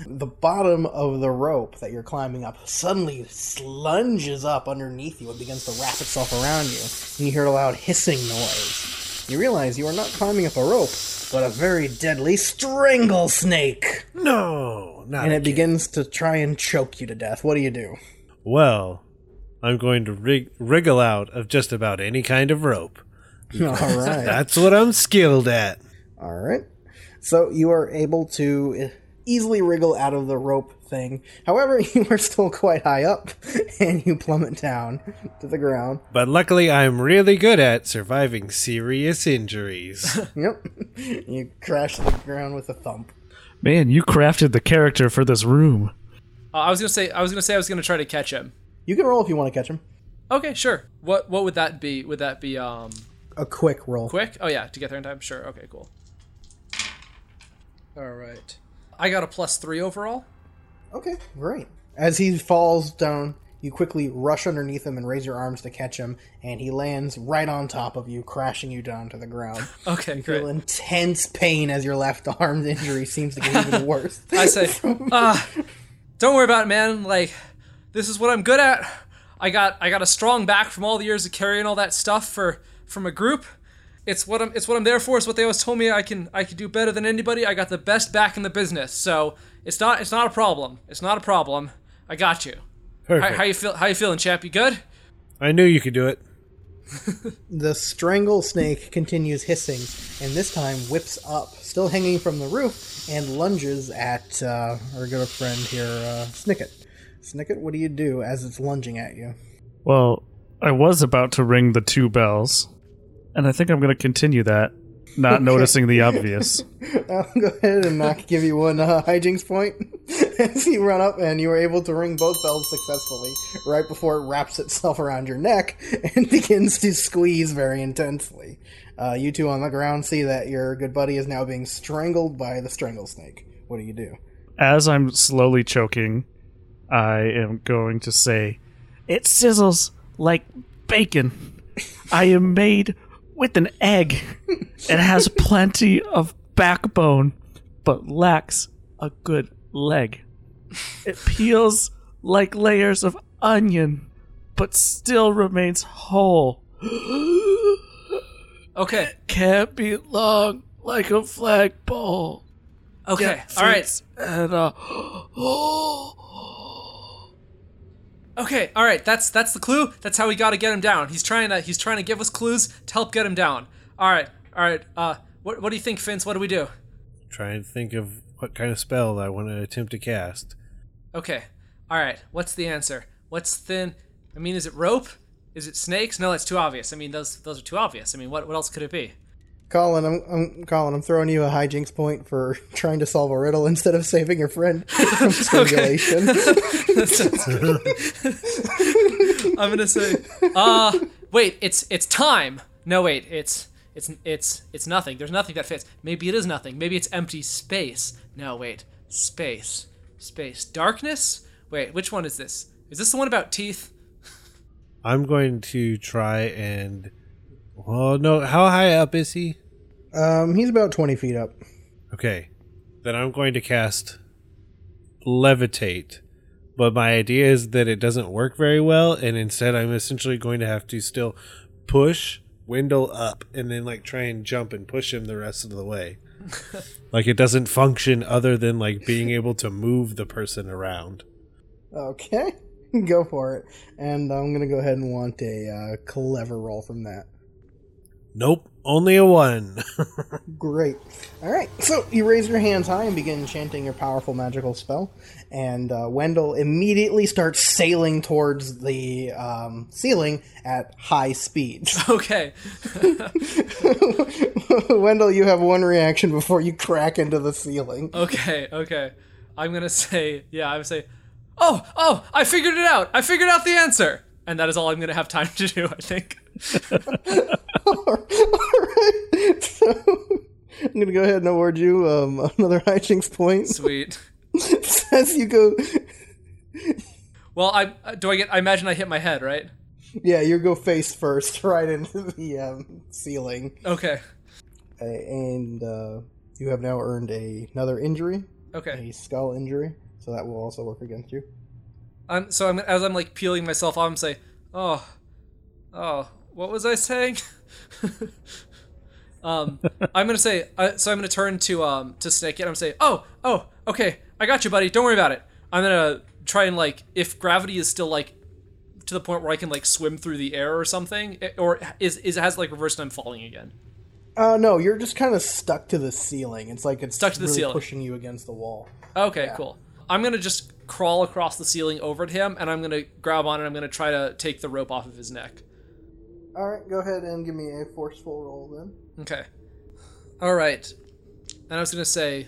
The bottom of the rope that you're climbing up suddenly slunges up underneath you and begins to wrap itself around you, and you hear a loud hissing noise. You realize you are not climbing up a rope, but a very deadly strangle snake. No, not And it begins to try and choke you to death. What do you do? Well, I'm going to wriggle out of just about any kind of rope. All right. That's what I'm skilled at. All right. So you are able to easily wriggle out of the rope thing. However, you are still quite high up, and you plummet down to the ground. But luckily, I'm really good at surviving serious injuries. Yep. You crash to the ground with a thump. Man, you crafted the character for this room. I was gonna try to catch him. You can roll if you want to catch him. Okay, sure. What would that be? Would that be a quick roll? Quick? Oh yeah, to get there in time. Sure. Okay, cool. All right. I got a +3 overall. Okay, great. As he falls down, you quickly rush underneath him and raise your arms to catch him, and he lands right on top of you, crashing you down to the ground. Okay, great. You feel intense pain as your left arm's injury seems to get even worse. I say, don't worry about it, man. Like, this is what I'm good at. I got a strong back from all the years of carrying all that stuff from a group. It's what I'm there for. It's what they always told me I can do better than anybody. I got the best back in the business, so it's not a problem. It's not a problem. I got you. Perfect. How you feeling, champ? You good? I knew you could do it. The strangle snake continues hissing, and this time whips up, still hanging from the roof, and lunges at our good friend here, Snicket. Snicket, what do you do as it's lunging at you? Well, I was about to ring the two bells, and I think I'm going to continue that, not noticing the obvious. I'll go ahead and give you one hijinks point. As you run up, and you are able to ring both bells successfully right before it wraps itself around your neck and begins to squeeze very intensely. You two on the ground see that your good buddy is now being strangled by the strangle snake. What do you do? As I'm slowly choking, I am going to say, "It sizzles like bacon. I am made with an egg. It has plenty of backbone, but lacks a good leg. It peels like layers of onion, but still remains whole. Okay. It can't be long like a flagpole. Okay, all right. And okay, all right. That's the clue. That's how we got to get him down. He's trying to give us clues to help get him down. All right. What do you think, Fynce? What do we do? Try and think of what kind of spell I want to attempt to cast. Okay. All right. What's the answer? What's thin? I mean, is it rope? Is it snakes? No, that's too obvious. I mean, those are too obvious. I mean, what else could it be? Colin, I'm throwing you a hijinks point for trying to solve a riddle instead of saving your friend from strangulation. That sounds good. I'm gonna say, wait, it's time. No, wait, it's nothing. There's nothing that fits. Maybe it is nothing. Maybe it's empty space. No, wait, space, darkness. Wait, which one is this? Is this the one about teeth? I'm going to try and. Oh, no. How high up is he? He's about 20 feet up. Okay. Then I'm going to cast Levitate. But my idea is that it doesn't work very well, and instead I'm essentially going to have to still push Wendell up and then, try and jump and push him the rest of the way. It doesn't function other than, being able to move the person around. Okay. Go for it. And I'm going to go ahead and want a clever roll from that. Nope, only a one. Great. All right, so you raise your hands high and begin chanting your powerful magical spell, and Wendell immediately starts sailing towards the ceiling at high speed. Okay. Wendell, you have one reaction before you crack into the ceiling. Okay. I'm going to say, oh, I figured it out. I figured out the answer. And that is all I'm going to have time to do, I think. All right. So I'm going to go ahead and award you another hijinks point. Sweet. As you go. Well, I imagine I hit my head, right? Yeah, you go face first, right into the ceiling. Okay. And you have now earned another injury. Okay. A skull injury. So that will also work against you. So as I'm peeling myself off, I'm saying, oh, what was I saying? I'm gonna say, so I'm gonna turn to Snicket, and I'm saying, oh, okay, I got you, buddy. Don't worry about it. I'm gonna try and if gravity is still to the point where I can swim through the air or something, or has reversed and I'm falling again. No, you're just kind of stuck to the ceiling. It's it's stuck to the really ceiling, pushing you against the wall. Okay, yeah. Cool. I'm gonna just crawl across the ceiling over to him, and I'm going to grab on, and I'm going to try to take the rope off of his neck. All right, go ahead and give me a forceful roll then. Okay. All right. And I was going to say,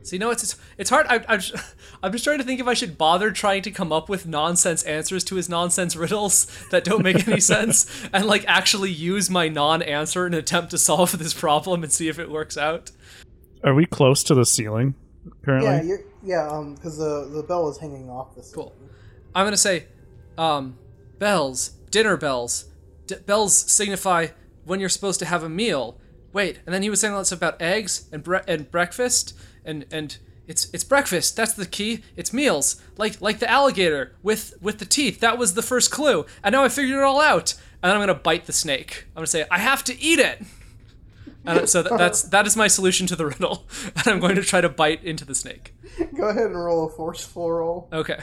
it's hard. I'm just trying to think if I should bother trying to come up with nonsense answers to his nonsense riddles that don't make any sense, and actually use my non-answer in an attempt to solve this problem and see if it works out. Are we close to the ceiling currently? Yeah, because the bell is hanging off the ceiling. Cool. I'm going to say, bells, dinner bells. Bells signify when you're supposed to have a meal. Wait, and then he was saying lots about eggs and breakfast, and it's breakfast. That's the key. It's meals, like the alligator with the teeth. That was the first clue, and now I figured it all out. And then I'm going to bite the snake. I'm going to say, I have to eat it. And so that is my solution to the riddle, and I'm going to try to bite into the snake. Go ahead and roll a forceful roll. Okay.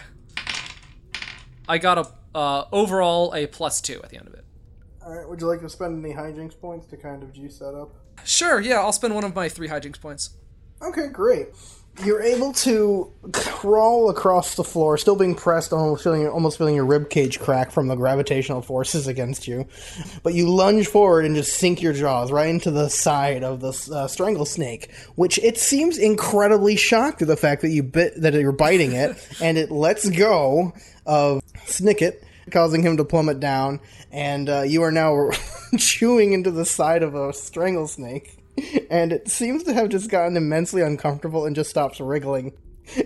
I got a Overall, a +2 at the end of it. All right. Would you like to spend any hijinks points to kind of juice that up? Sure. Yeah, I'll spend one of my 3 hijinks points. Okay, great. You're able to crawl across the floor, still being pressed, almost feeling your ribcage crack from the gravitational forces against you. But you lunge forward and just sink your jaws right into the side of the strangle snake, which it seems incredibly shocked at the fact that you're biting it, and it lets go of Snicket, causing him to plummet down, and you are now chewing into the side of a strangle snake. And it seems to have just gotten immensely uncomfortable and just stops wriggling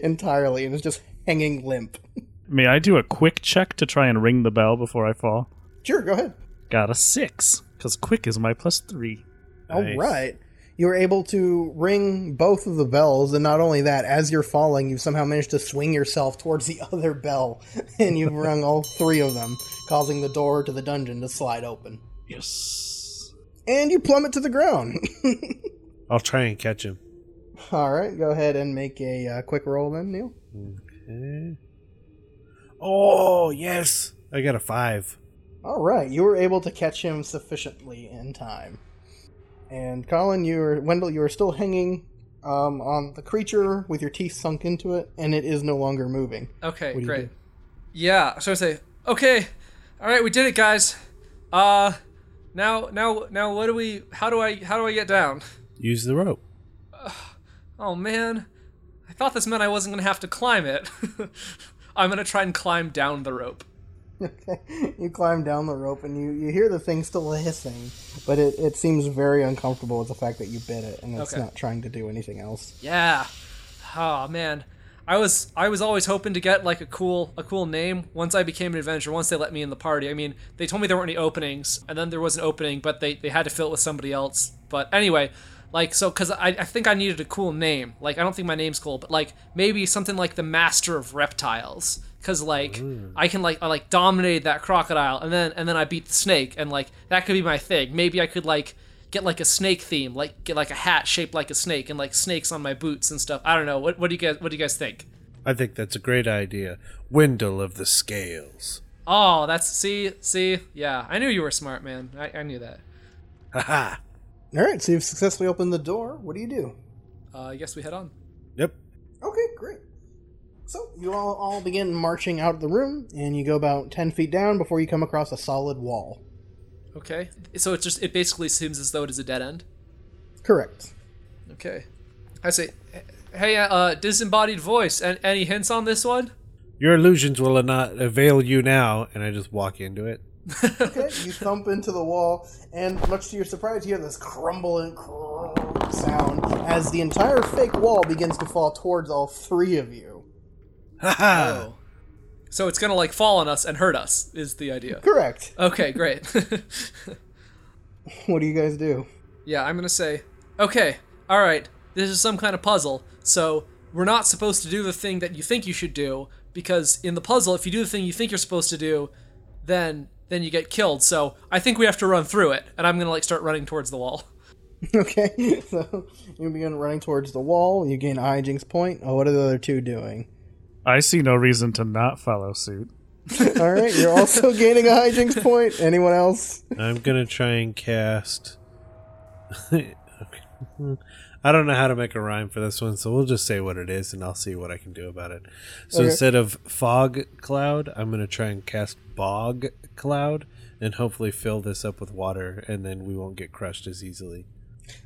entirely and is just hanging limp. May I do a quick check to try and ring the bell before I fall? Sure, go ahead. Got a 6, because quick is my +3. All nice. Right. You were able to ring both of the bells, and not only that, as you're falling, you've somehow managed to swing yourself towards the other bell, and you've rung all 3 of them, causing the door to the dungeon to slide open. Yes. And you plummet to the ground. I'll try and catch him. All right, go ahead and make a quick roll then, Neal. Okay. Oh, yes! I got a 5. All right, you were able to catch him sufficiently in time. And Colin, Wendell, you are still hanging on the creature with your teeth sunk into it, and it is no longer moving. Okay, great. Yeah, so I say, okay, all right, we did it, guys. Now, what do we? How do I get down? Use the rope. Oh man, I thought this meant I wasn't gonna have to climb it. I'm gonna try and climb down the rope. Okay, you climb down the rope, and you hear the thing still hissing, but it seems very uncomfortable with the fact that you bit it, and it's not trying to do anything else. Yeah. Oh man, I was always hoping to get like a cool name once I became an adventurer, once they let me in the party. I mean, they told me there weren't any openings, and then there was an opening, but they had to fill it with somebody else. But anyway, like, so, because I think I needed a cool name. Like, I don't think my name's cool, but like, maybe something like the Master of Reptiles. Because like, I dominated that crocodile, and then I beat the snake, and like, that could be my thing. Maybe I could like get like a snake theme, like get like a hat shaped like a snake and like snakes on my boots and stuff. I don't know. What do you guys think? I think that's a great idea. Wendell of the Scales. Oh, that's see, yeah. I knew you were smart, man. I knew that. Haha. All right, so you've successfully opened the door. What do you do? I guess we head on. Yep. Okay, great. So you all begin marching out of the room, and you go about 10 feet down before you come across a solid wall. Okay, so it basically seems as though it is a dead end? Correct. Okay. I say, hey, disembodied voice, any hints on this one? Your illusions will not avail you now, and I just walk into it. Okay, you thump into the wall, and much to your surprise, you hear this crumble and crumble sound as the entire fake wall begins to fall towards all 3 of you. Ha-ha! Oh. So it's going to, like, fall on us and hurt us, is the idea. Correct. Okay, great. What do you guys do? Yeah, I'm going to say, okay, all right, this is some kind of puzzle, so we're not supposed to do the thing that you think you should do, because in the puzzle, if you do the thing you think you're supposed to do, then you get killed, so I think we have to run through it, and I'm going to, like, start running towards the wall. Okay, so you begin running towards the wall, you gain hijinks point. Oh, what are the other 2 doing? I see no reason to not follow suit. All right, you're also gaining a hijinks point. Anyone else? I'm going to try and cast... I don't know how to make a rhyme for this one, so we'll just say what it is, and I'll see what I can do about it. So Instead of fog cloud, I'm going to try and cast bog cloud, and hopefully fill this up with water, and then we won't get crushed as easily.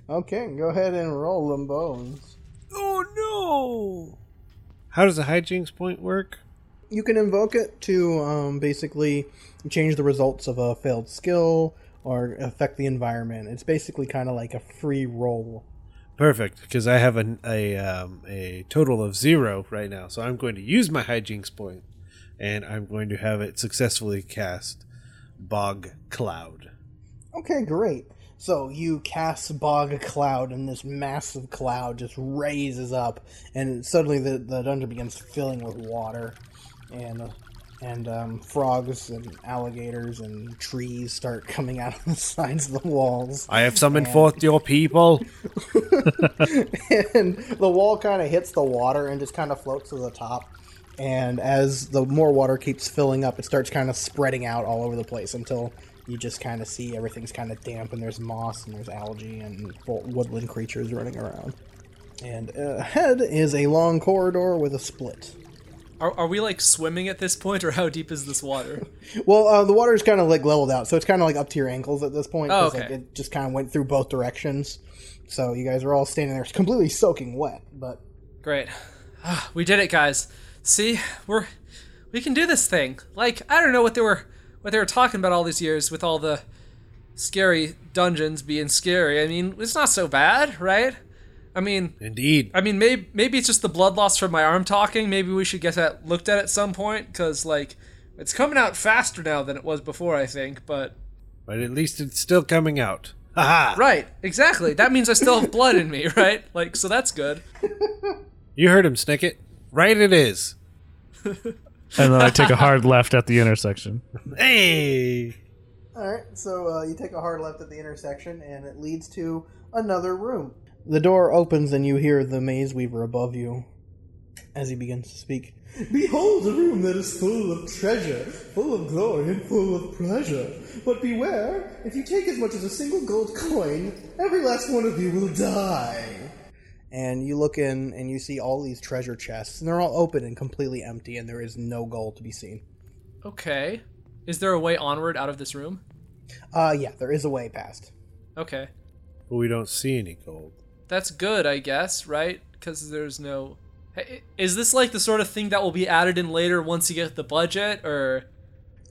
Okay, go ahead and roll them bones. Oh, no! How does the hijinks point work? You can invoke it to basically change the results of a failed skill or affect the environment. It's basically kind of like a free roll. Perfect, because I have a total of 0 right now, so I'm going to use my hijinks point, and I'm going to have it successfully cast Bog Cloud. Okay, great. So you cast Bog Cloud, and this massive cloud just raises up, and suddenly the dungeon begins filling with water, and frogs and alligators and trees start coming out of the sides of the walls. I have summoned forth your people. And the wall kind of hits the water and just kind of floats to the top, And as the more water keeps filling up, it starts kind of spreading out all over the place until you just kind of see everything's kind of damp, and there's moss and there's algae and woodland creatures running around. And ahead is a long corridor with a split. Are we, like, swimming at this point, or how deep is this water? Well, the water is kind of, like, leveled out, so it's kind of, like, up to your ankles at this point. Oh, okay. Like, it just kind of went through both directions. So you guys are all standing there completely soaking wet, but... Great. We did it, guys. See? We can do this thing. Like, I don't know what they were talking about all these years with all the scary dungeons being scary. I mean, it's not so bad, right? I mean, indeed. I mean, maybe it's just the blood loss from my arm talking. Maybe we should get that looked at some point, because, like, it's coming out faster now than it was before, I think, but at least it's still coming out. Ha ha! Right, exactly. That means I still have blood in me, right? Like, so that's good. You heard him, Snicket. Right it is. And then I take a hard left at the intersection. Hey! Alright, so you take a hard left at the intersection, and it leads to another room. The door opens, and you hear the Maze Weaver above you as he begins to speak. Behold a room that is full of treasure, full of glory, and full of pleasure. But beware, if you take as much as a single gold coin, every last one of you will die. And you look in, and you see all these treasure chests, and they're all open and completely empty, and there is no gold to be seen. Okay. Is there a way onward out of this room? Yeah, there is a way past. Okay. But we don't see any gold. That's good, I guess, right? Because there's no... Hey, is this like the sort of thing that will be added in later once you get the budget, or...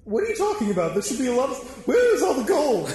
What are you talking about? There should be a lot of... Where is all the gold?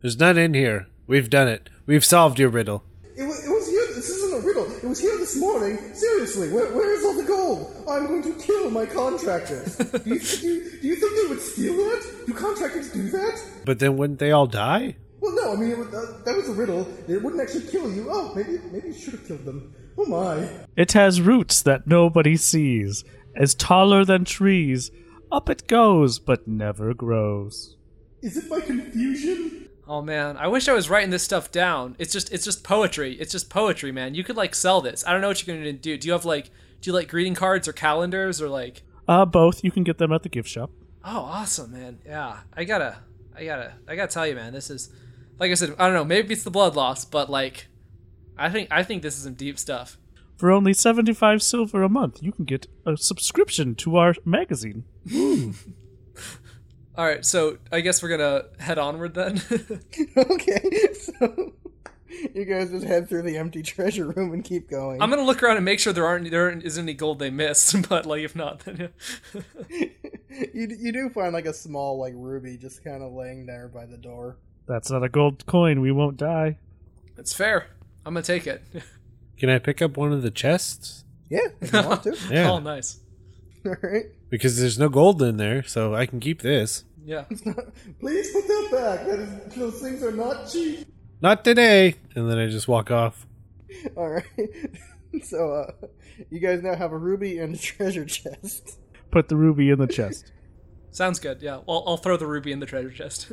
There's none in here. We've done it. We've solved your riddle. It was here... This isn't a riddle. It was here this morning. Seriously, where is all the gold? I'm going to kill my contractors. Do you think they would steal that? Do contractors do that? But then wouldn't they all die? Well, no, I mean, that was a riddle. It wouldn't actually kill you. Oh, maybe you should have killed them. Oh, my. It has roots that nobody sees. Is taller than trees. Up it goes, but never grows. Is it my confusion? Oh, man. I wish I was writing this stuff down. It's just poetry. It's just poetry, man. You could, like, sell this. I don't know what you're going to do. Do you have, like, greeting cards or calendars or, like... Both. You can get them at the gift shop. Oh, awesome, man. Yeah. I gotta tell you, man, this is... Like I said, I don't know, maybe it's the blood loss, but, like, I think this is some deep stuff. For only 75 silver a month, you can get a subscription to our magazine. All right, so I guess we're going to head onward then. Okay, so you guys just head through the empty treasure room and keep going. I'm going to look around and make sure there isn't any gold they missed, but, like, if not, then... Yeah. You do find, like, a small, like, ruby just kind of laying there by the door. That's not a gold coin. We won't die. That's fair. I'm going to take it. Can I pick up one of the chests? Yeah, if you want to. Yeah. Oh, nice. All right. Because there's no gold in there, so I can keep this. Yeah. Please put that back. Those things are not cheap. Not today. And then I just walk off. All right. So you guys now have a ruby and a treasure chest. Put the ruby in the chest. Sounds good, yeah. Well, I'll throw the ruby in the treasure chest.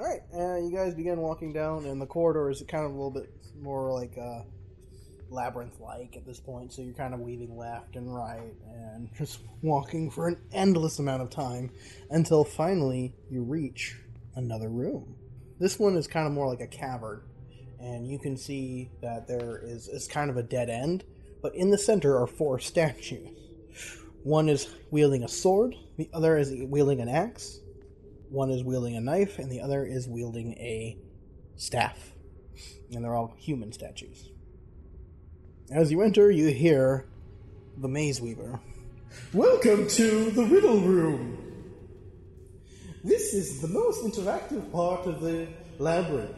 All right, you guys begin walking down, and the corridor is kind of a little bit more like labyrinth-like at this point, so you're kind of weaving left and right and just walking for an endless amount of time until finally you reach another room. This one is kind of more like a cavern, and you can see that it's kind of a dead end, but in the center are four statues. One is wielding a sword, the other is wielding an axe, one is wielding a knife, and the other is wielding a staff. And they're all human statues. As you enter, you hear the Maze Weaver. Welcome to the Riddle Room! This is the most interactive part of the labyrinth.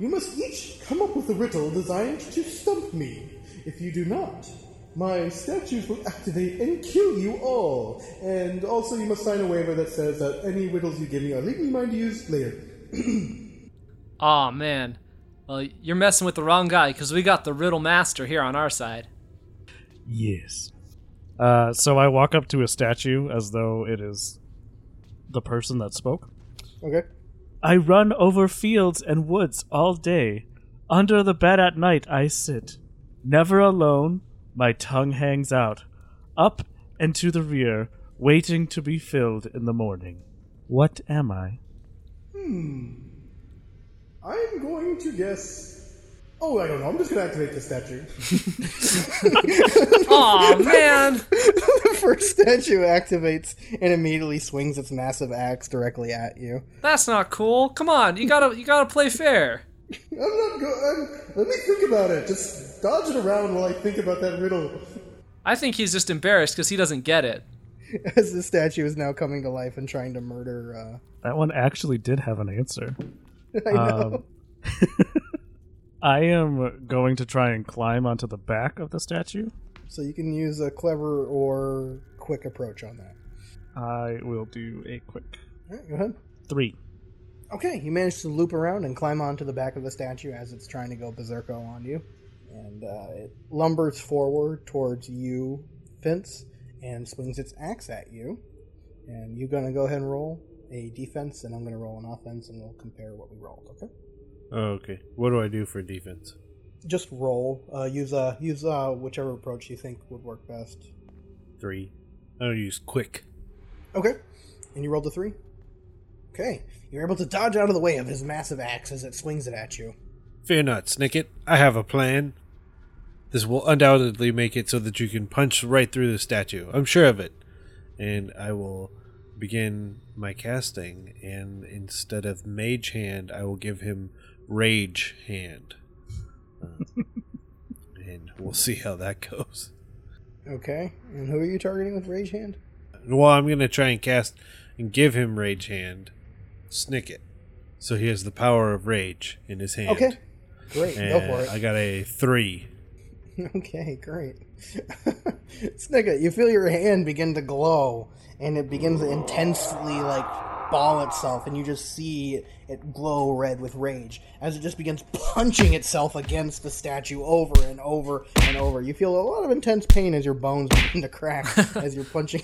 You must each come up with a riddle designed to stump me. If you do not, my statues will activate and kill you all. And also you must sign a waiver that says that any riddles you give me are legally mine to use later. Aw, man. Well, you're messing with the wrong guy, because we got the riddle master here on our side. Yes. So I walk up to a statue as though it is the person that spoke. Okay. I run over fields and woods all day. Under the bed at night I sit. Never alone. My tongue hangs out. Up and to the rear, waiting to be filled in the morning. What am I? I'm going to guess... Oh, I don't know. I'm just going to activate the statue. Aw, oh, man. The first statue activates and immediately swings its massive axe directly at you. That's not cool. Come on. You gotta play fair. I'm not going... Let me think about it. Just dodge it around while I think about that riddle. I think he's just embarrassed because he doesn't get it. As the statue is now coming to life and trying to murder... That one actually did have an answer. I know. I am going to try and climb onto the back of the statue. So you can use a clever or quick approach on that. I will do a quick. All right, go ahead. 3. Okay, you manage to loop around and climb onto the back of the statue as it's trying to go berserko on you. And it lumbers forward towards you, Fynce, and swings its axe at you. And you're going to go ahead and roll a defense, and I'm going to roll an offense, and we'll compare what we rolled, okay? Oh, okay. What do I do for defense? Just roll. Use whichever approach you think would work best. 3. I'll use quick. Okay. And you rolled a 3? Okay. You're able to dodge out of the way of his massive axe as it swings it at you. Fear not, Snicket. I have a plan. This will undoubtedly make it so that you can punch right through the statue. I'm sure of it. And I will... begin my casting, and instead of mage hand, I will give him rage hand. And we'll see how that goes. Okay. And who are you targeting with rage hand? Well, I'm going to try and cast and give him rage hand, Snicket. So he has the power of rage in his hand. Okay. Great. And go for it. I got a 3. Okay, great. Snicket, you feel your hand begin to glow, and it begins to intensely, ball itself, and you just see it glow red with rage as it just begins punching itself against the statue over and over and over. You feel a lot of intense pain as your bones begin to crack as you're punching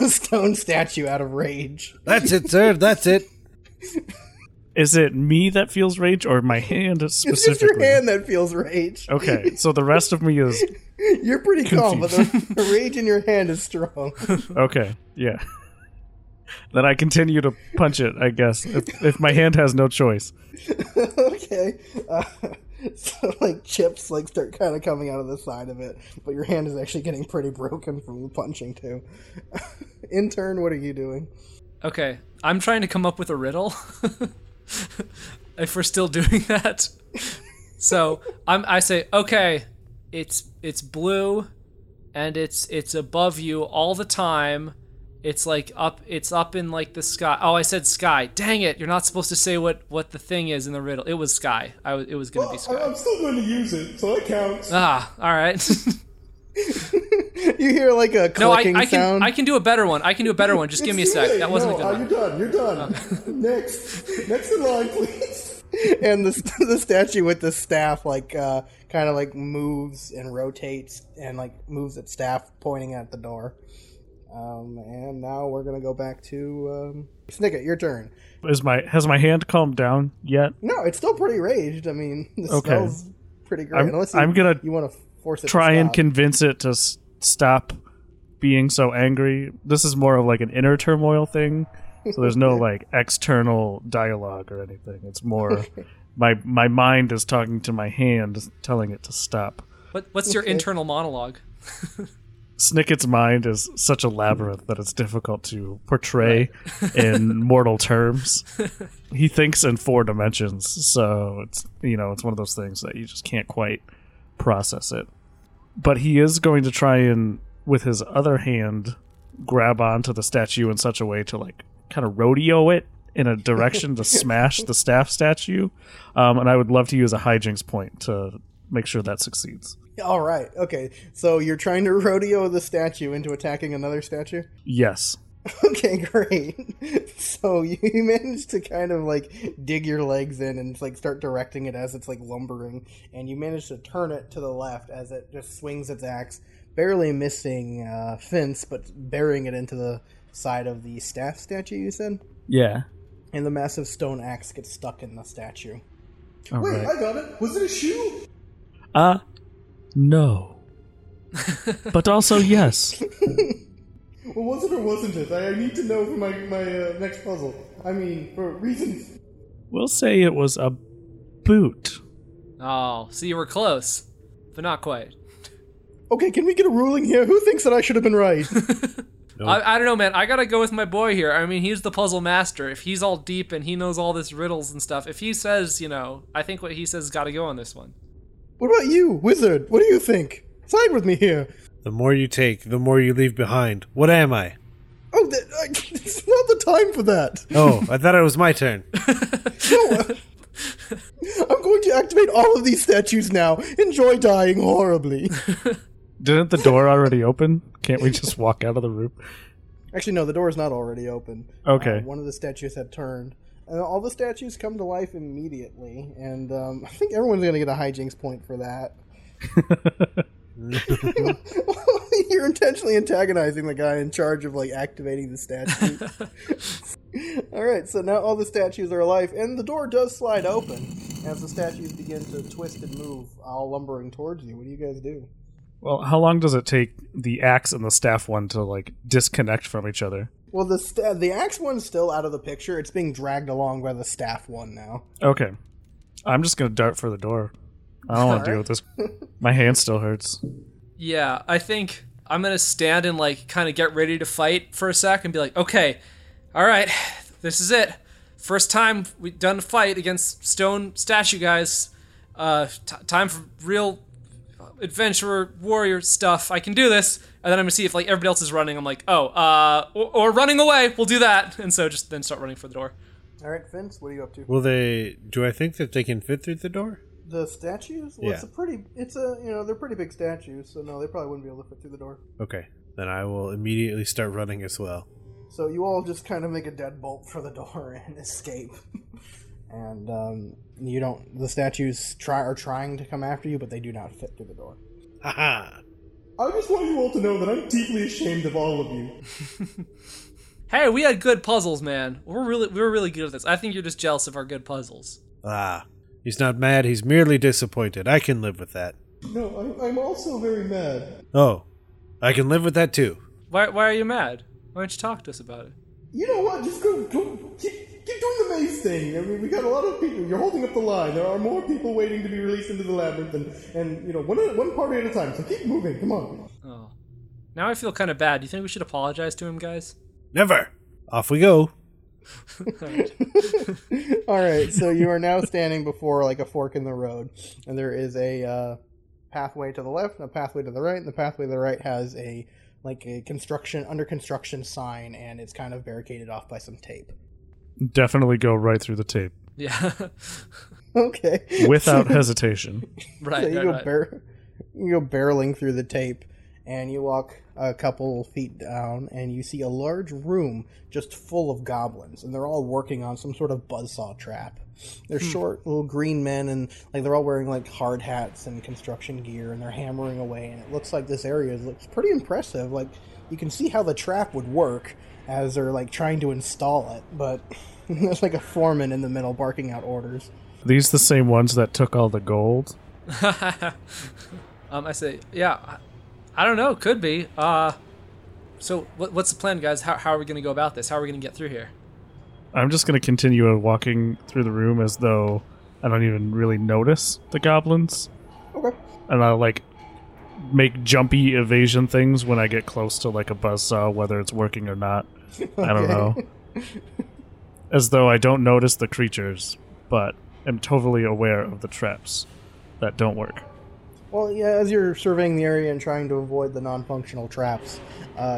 a stone statue out of rage. That's it, sir. That's it. Is it me that feels rage, or my hand specifically? It's just your hand that feels rage. Okay, so the rest of me is... You're pretty calm, but the rage in your hand is strong. Okay, yeah. Then I continue to punch it, I guess, if my hand has no choice. Okay. So, chips, start kind of coming out of the side of it, but your hand is actually getting pretty broken from the punching, too. In turn, what are you doing? Okay, I'm trying to come up with a riddle. If we're still doing that. So I say, okay, it's blue and it's above you all the time. It's up in the sky. Oh, I said sky. Dang it, you're not supposed to say what the thing is in the riddle. It was sky. It was going to be sky. I'm still going to use it, so it counts. Ah, all right. You hear a clicking sound. No, I can do a better one. Just give me a sec. That wasn't a good one. You're done. Okay. Next in line, please. And the statue with the staff, kind of moves and rotates and moves its staff, pointing at the door. And now we're gonna go back to Snicket. Your turn. Has my hand calmed down yet? No, it's still pretty raged. I mean, the spell's pretty great. You want to force it. Try and convince it to stop being so angry. This is more of an inner turmoil thing, so there's no external dialogue or anything. It's more my mind is talking to my hand, telling it to stop. What's your internal monologue? Snicket's mind is such a labyrinth that it's difficult to portray in mortal terms. He thinks in 4 dimensions, so it's it's one of those things that you just can't quite process it. But he is going to try and, with his other hand, grab onto the statue in such a way to, kind of rodeo it in a direction to smash the staff statue. And I would love to use a hijinks point to make sure that succeeds. All right. Okay. So you're trying to rodeo the statue into attacking another statue? Yes. Okay, great. So you manage to kind of dig your legs in and start directing it as it's lumbering, and you manage to turn it to the left as it just swings its axe, barely missing Fynce, but burying it into the side of the staff statue, you said? Yeah. And the massive stone axe gets stuck in the statue. All Wait, right. I got it. Was it a shoe? No. But also yes. Well, was it or wasn't it? I need to know for my next puzzle. I mean, for reasons. We'll say it was a boot. Oh, so you were close, but not quite. Okay, can we get a ruling here? Who thinks that I should have been right? No. I don't know, man. I gotta go with my boy here. I mean, he's the puzzle master. If he's all deep and he knows all this riddles and stuff, if he says, you know, I think what he says has gotta go on this one. What about you, wizard? What do you think? Side with me here. The more you take, the more you leave behind. What am I? Oh, it's not the time for that. Oh, I thought it was my turn. No, I'm going to activate all of these statues now. Enjoy dying horribly. Didn't the door already open? Can't we just walk out of the room? Actually, no, the door is not already open. Okay. One of the statues had turned. All the statues come to life immediately, and I think everyone's going to get a hijinks point for that. You're intentionally antagonizing the guy in charge of, like, activating the statue. Alright, so now all the statues are alive, and the door does slide open as the statues begin to twist and move, all lumbering towards you. What do you guys do? Well, how long does it take the axe and the staff one to, like, disconnect from each other? Well, the axe one's still out of the picture. It's being dragged along by the staff one now. Okay. I'm just going to dart for the door. I don't want to deal with this. My hand still hurts. Yeah, I think I'm going to stand and, like, kind of get ready to fight for a sec and be like, okay, all right, this is it. First time we've done a fight against stone statue guys. Time for real adventurer warrior stuff. I can do this. And then I'm going to see if, like, everybody else is running. I'm like, or running away. We'll do that. And so just then start running for the door. All right, Fynce, what are you up to? Do I think that they can fit through the door? The statues? Well, yeah. They're pretty big statues, so no, they probably wouldn't be able to fit through the door. Okay, then I will immediately start running as well. So you all just kind of make a deadbolt for the door and escape. And the statues are trying to come after you, but they do not fit through the door. Haha! I just want you all to know that I'm deeply ashamed of all of you. Hey, we had good puzzles, man. We were really good at this. I think you're just jealous of our good puzzles. Ah. He's not mad, he's merely disappointed. I can live with that. No, I'm also very mad. Oh, I can live with that too. Why are you mad? Why don't you talk to us about it? You know what, just go keep doing the maze thing. I mean, we got a lot of people. You're holding up the line. There are more people waiting to be released into the labyrinth and you know, one party at a time. So keep moving, come on. Oh, now I feel kind of bad. Do you think we should apologize to him, guys? Never. Off we go. Alright, so you are now standing before like a fork in the road, and there is a pathway to the left and a pathway to the right, and the pathway to the right has a under construction sign, and it's kind of barricaded off by some tape. Definitely go right through the tape. Yeah. Okay. Without hesitation. Right. So you go barreling through the tape, and you walk a couple feet down, and you see a large room just full of goblins, and they're all working on some sort of buzzsaw trap. They're short little green men, and like they're all wearing like hard hats and construction gear, and they're hammering away, and it looks like this area looks pretty impressive. Like, you can see how the trap would work as they're like trying to install it, but there's like a foreman in the middle barking out orders. Are these the same ones that took all the gold? I say, yeah, I don't know. Could be. So what's the plan, guys? How are we going to go about this? How are we going to get through here? I'm just going to continue walking through the room as though I don't even really notice the goblins. Okay. And I'll, like, make jumpy evasion things when I get close to, like, a buzzsaw, whether it's working or not. Okay. I don't know. As though I don't notice the creatures, but am totally aware of the traps that don't work. Well, yeah, as you're surveying the area and trying to avoid the non-functional traps,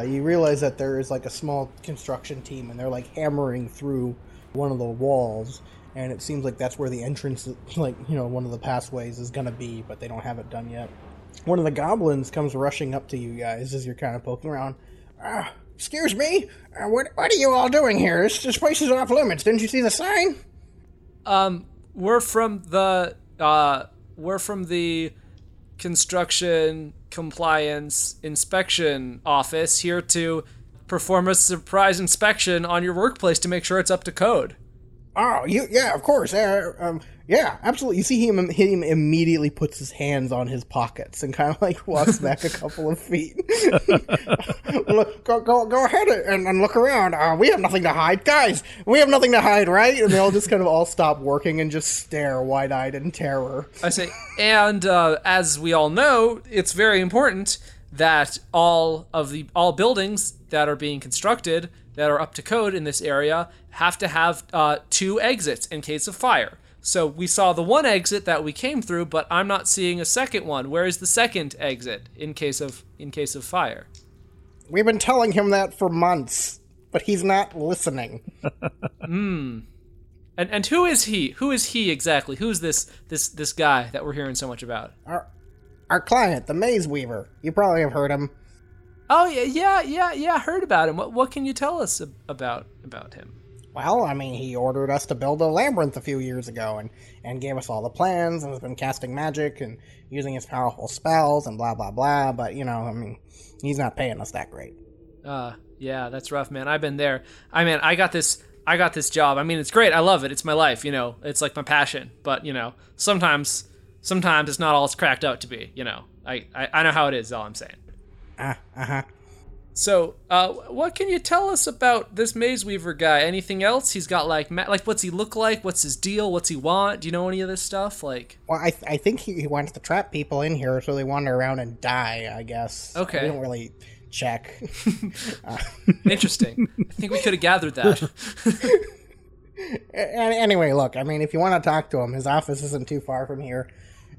you realize that there is, like, a small construction team, and they're, like, hammering through one of the walls, and it seems like that's where the entrance, like, you know, one of the pathways is going to be, but they don't have it done yet. One of the goblins comes rushing up to you guys as you're kind of poking around. Excuse me? What are you all doing here? This place is off limits. Didn't you see the sign? We're from the Construction Compliance Inspection Office, here to perform a surprise inspection on your workplace to make sure it's up to code. Oh, yeah, of course. Yeah, absolutely. You see him immediately puts his hands on his pockets and kind of like walks back a couple of feet. Look, go ahead and look around. We have nothing to hide. Guys, we have nothing to hide, right? And they all just kind of all stop working and just stare wide-eyed in terror. I say, and as we all know, it's very important that all buildings that are being constructed that are up to code in this area have to have two exits in case of fire. So we saw the one exit that we came through, but I'm not seeing a second one. Where is the second exit in case of fire? We've been telling him that for months, but he's not listening. Hmm. And who is he? Who is he exactly? Who's this guy that we're hearing so much about? Our client, the Maze Weaver. You probably have heard him. Oh yeah. Heard about him. What can you tell us about him? Well, I mean, he ordered us to build a labyrinth a few years ago and gave us all the plans and has been casting magic and using his powerful spells and blah, blah, blah. But, you know, I mean, he's not paying us that great. Yeah, that's rough, man. I've been there. I mean, I got this job. I mean, it's great. I love it. It's my life, you know. It's like my passion. But, you know, sometimes it's not all it's cracked out to be, you know. I know how it is, all I'm saying. Uh-huh. So, what can you tell us about this Maze Weaver guy? Anything else? He's got, like what's he look like? What's his deal? What's he want? Do you know any of this stuff? Like, well, I think he wants to trap people in here so they wander around and die, I guess. Okay. We don't really check. Interesting. I think we could have gathered that. Anyway, look, I mean, if you want to talk to him, his office isn't too far from here.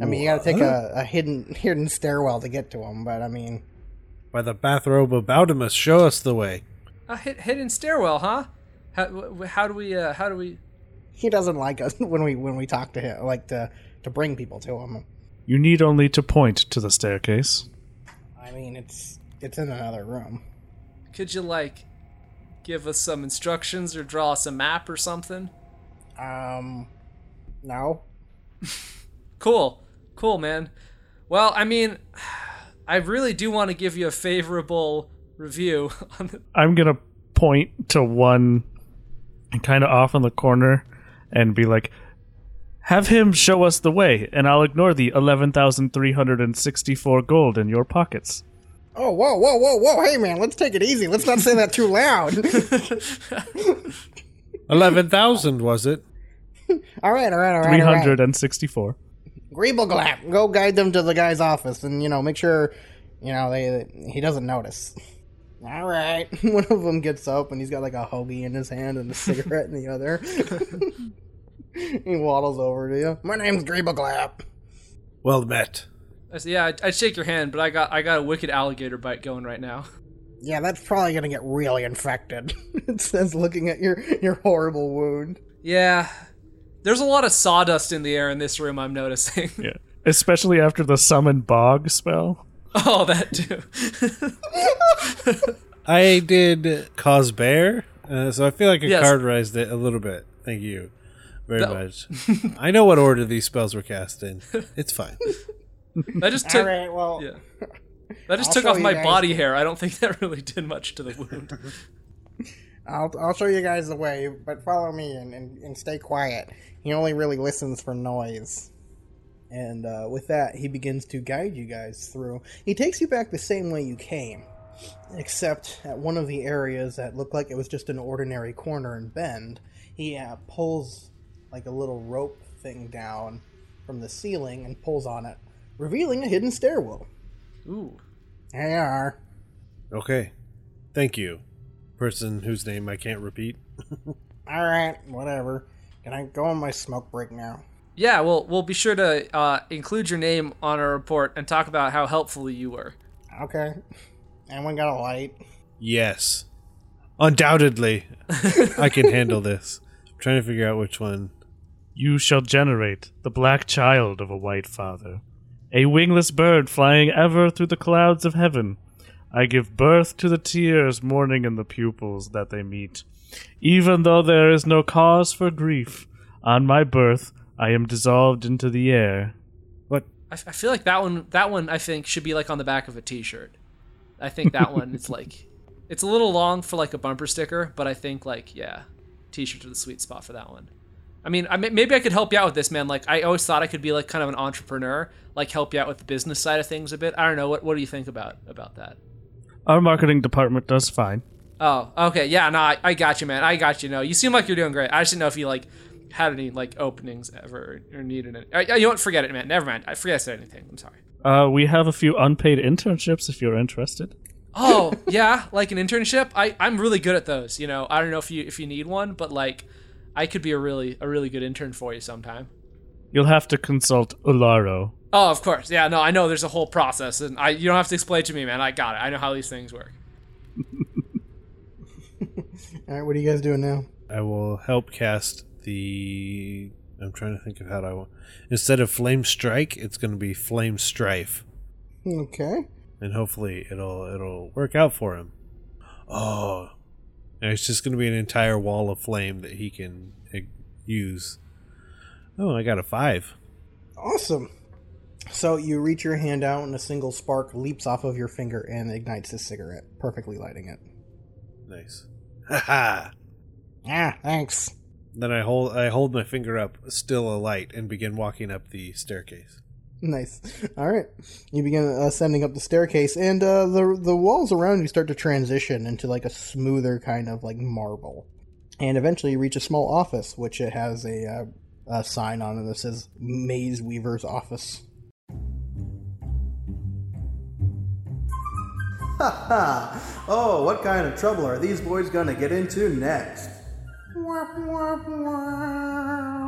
I mean, you got to take a hidden stairwell to get to him, but I mean... By the bathrobe of Baudamus, show us the way. A hidden stairwell, huh? How do we? He doesn't like us when we talk to him, like to bring people to him. You need only to point to the staircase. I mean, it's in another room. Could you like give us some instructions or draw us a map or something? No. Cool, man. Well, I mean. I really do want to give you a favorable review. I'm going to point to one kind of off in the corner and be like, have him show us the way, and I'll ignore the 11,364 gold in your pockets. Oh, whoa. Hey, man, let's take it easy. Let's not say that too loud. 11,000, was it? All right. 364. Gribleglap, go guide them to the guy's office and, you know, make sure, you know, he doesn't notice. All right. One of them gets up and he's got like a hoagie in his hand and a cigarette in the other. He waddles over to you. My name's Gribleglap. Well met. Yeah, I'd shake your hand, but I got a wicked alligator bite going right now. Yeah, that's probably going to get really infected. It says looking at your horrible wound. Yeah. There's a lot of sawdust in the air in this room, I'm noticing. Yeah, especially after the summon bog spell. Oh, that too. I did cause bear, so I feel like I cauterized it a little bit. Thank you very much. I know what order these spells were cast in. It's fine. That just took. All right, well, yeah. That just took off my body hair. I don't think that really did much to the wound. I'll show you guys the way, but follow me and stay quiet. He only really listens for noise. And with that, he begins to guide you guys through. He takes you back the same way you came, except at one of the areas that looked like it was just an ordinary corner and bend. He pulls like a little rope thing down from the ceiling and pulls on it, revealing a hidden stairwell. Ooh. There you are. Okay. Thank you. Person whose name I can't repeat. Alright, whatever. Can I go on my smoke break now? Yeah, well, we'll be sure to include your name on our report and talk about how helpful you were. Okay. Anyone got a light? Yes. Undoubtedly. I can handle this. I'm trying to figure out which one. You shall generate the black child of a white father, a wingless bird flying ever through the clouds of heaven. I give birth to the tears mourning in the pupils that they meet. Even though there is no cause for grief, on my birth I am dissolved into the air. What? I feel like that one I think should be like on the back of a t-shirt. I think that one is like, it's a little long for like a bumper sticker, but I think like, yeah, t-shirts are the sweet spot for that one. I mean, maybe I could help you out with this, man. Like, I always thought I could be like kind of an entrepreneur, like help you out with the business side of things a bit. I don't know. What do you think about that? Our marketing department does fine. Oh, okay. Yeah, no, I got you, man. I got you. No, you seem like you're doing great. I just didn't know if you like had any like openings ever or needed it. You know what? Forget it, man. Never mind. I forget I said anything. I'm sorry. We have a few unpaid internships if you're interested. Oh, yeah, like an internship. I'm really good at those. You know, I don't know if you need one, but like, I could be a really good intern for you sometime. You'll have to consult Ularo. Oh, of course. Yeah, no, I know there's a whole process, and you don't have to explain it to me, man. I got it. I know how these things work. All right, what are you guys doing now? I will help cast the... I'm trying to think of how I want... Instead of Flame Strike, it's going to be Flame Strife. Okay. And hopefully it'll work out for him. Oh... It's just going to be an entire wall of flame that he can use. Oh, I got a 5. Awesome. So you reach your hand out and a single spark leaps off of your finger and ignites his cigarette, perfectly lighting it. Nice. Ha ha. Yeah, thanks. Then I hold my finger up, still alight, and begin walking up the staircase. Nice. All right. You begin ascending up the staircase, and the walls around you start to transition into like a smoother kind of like marble. And eventually you reach a small office, which it has a sign on it that says Maze Weaver's Office. Ha ha! Oh, what kind of trouble are these boys gonna get into next? Wah, wah, wah.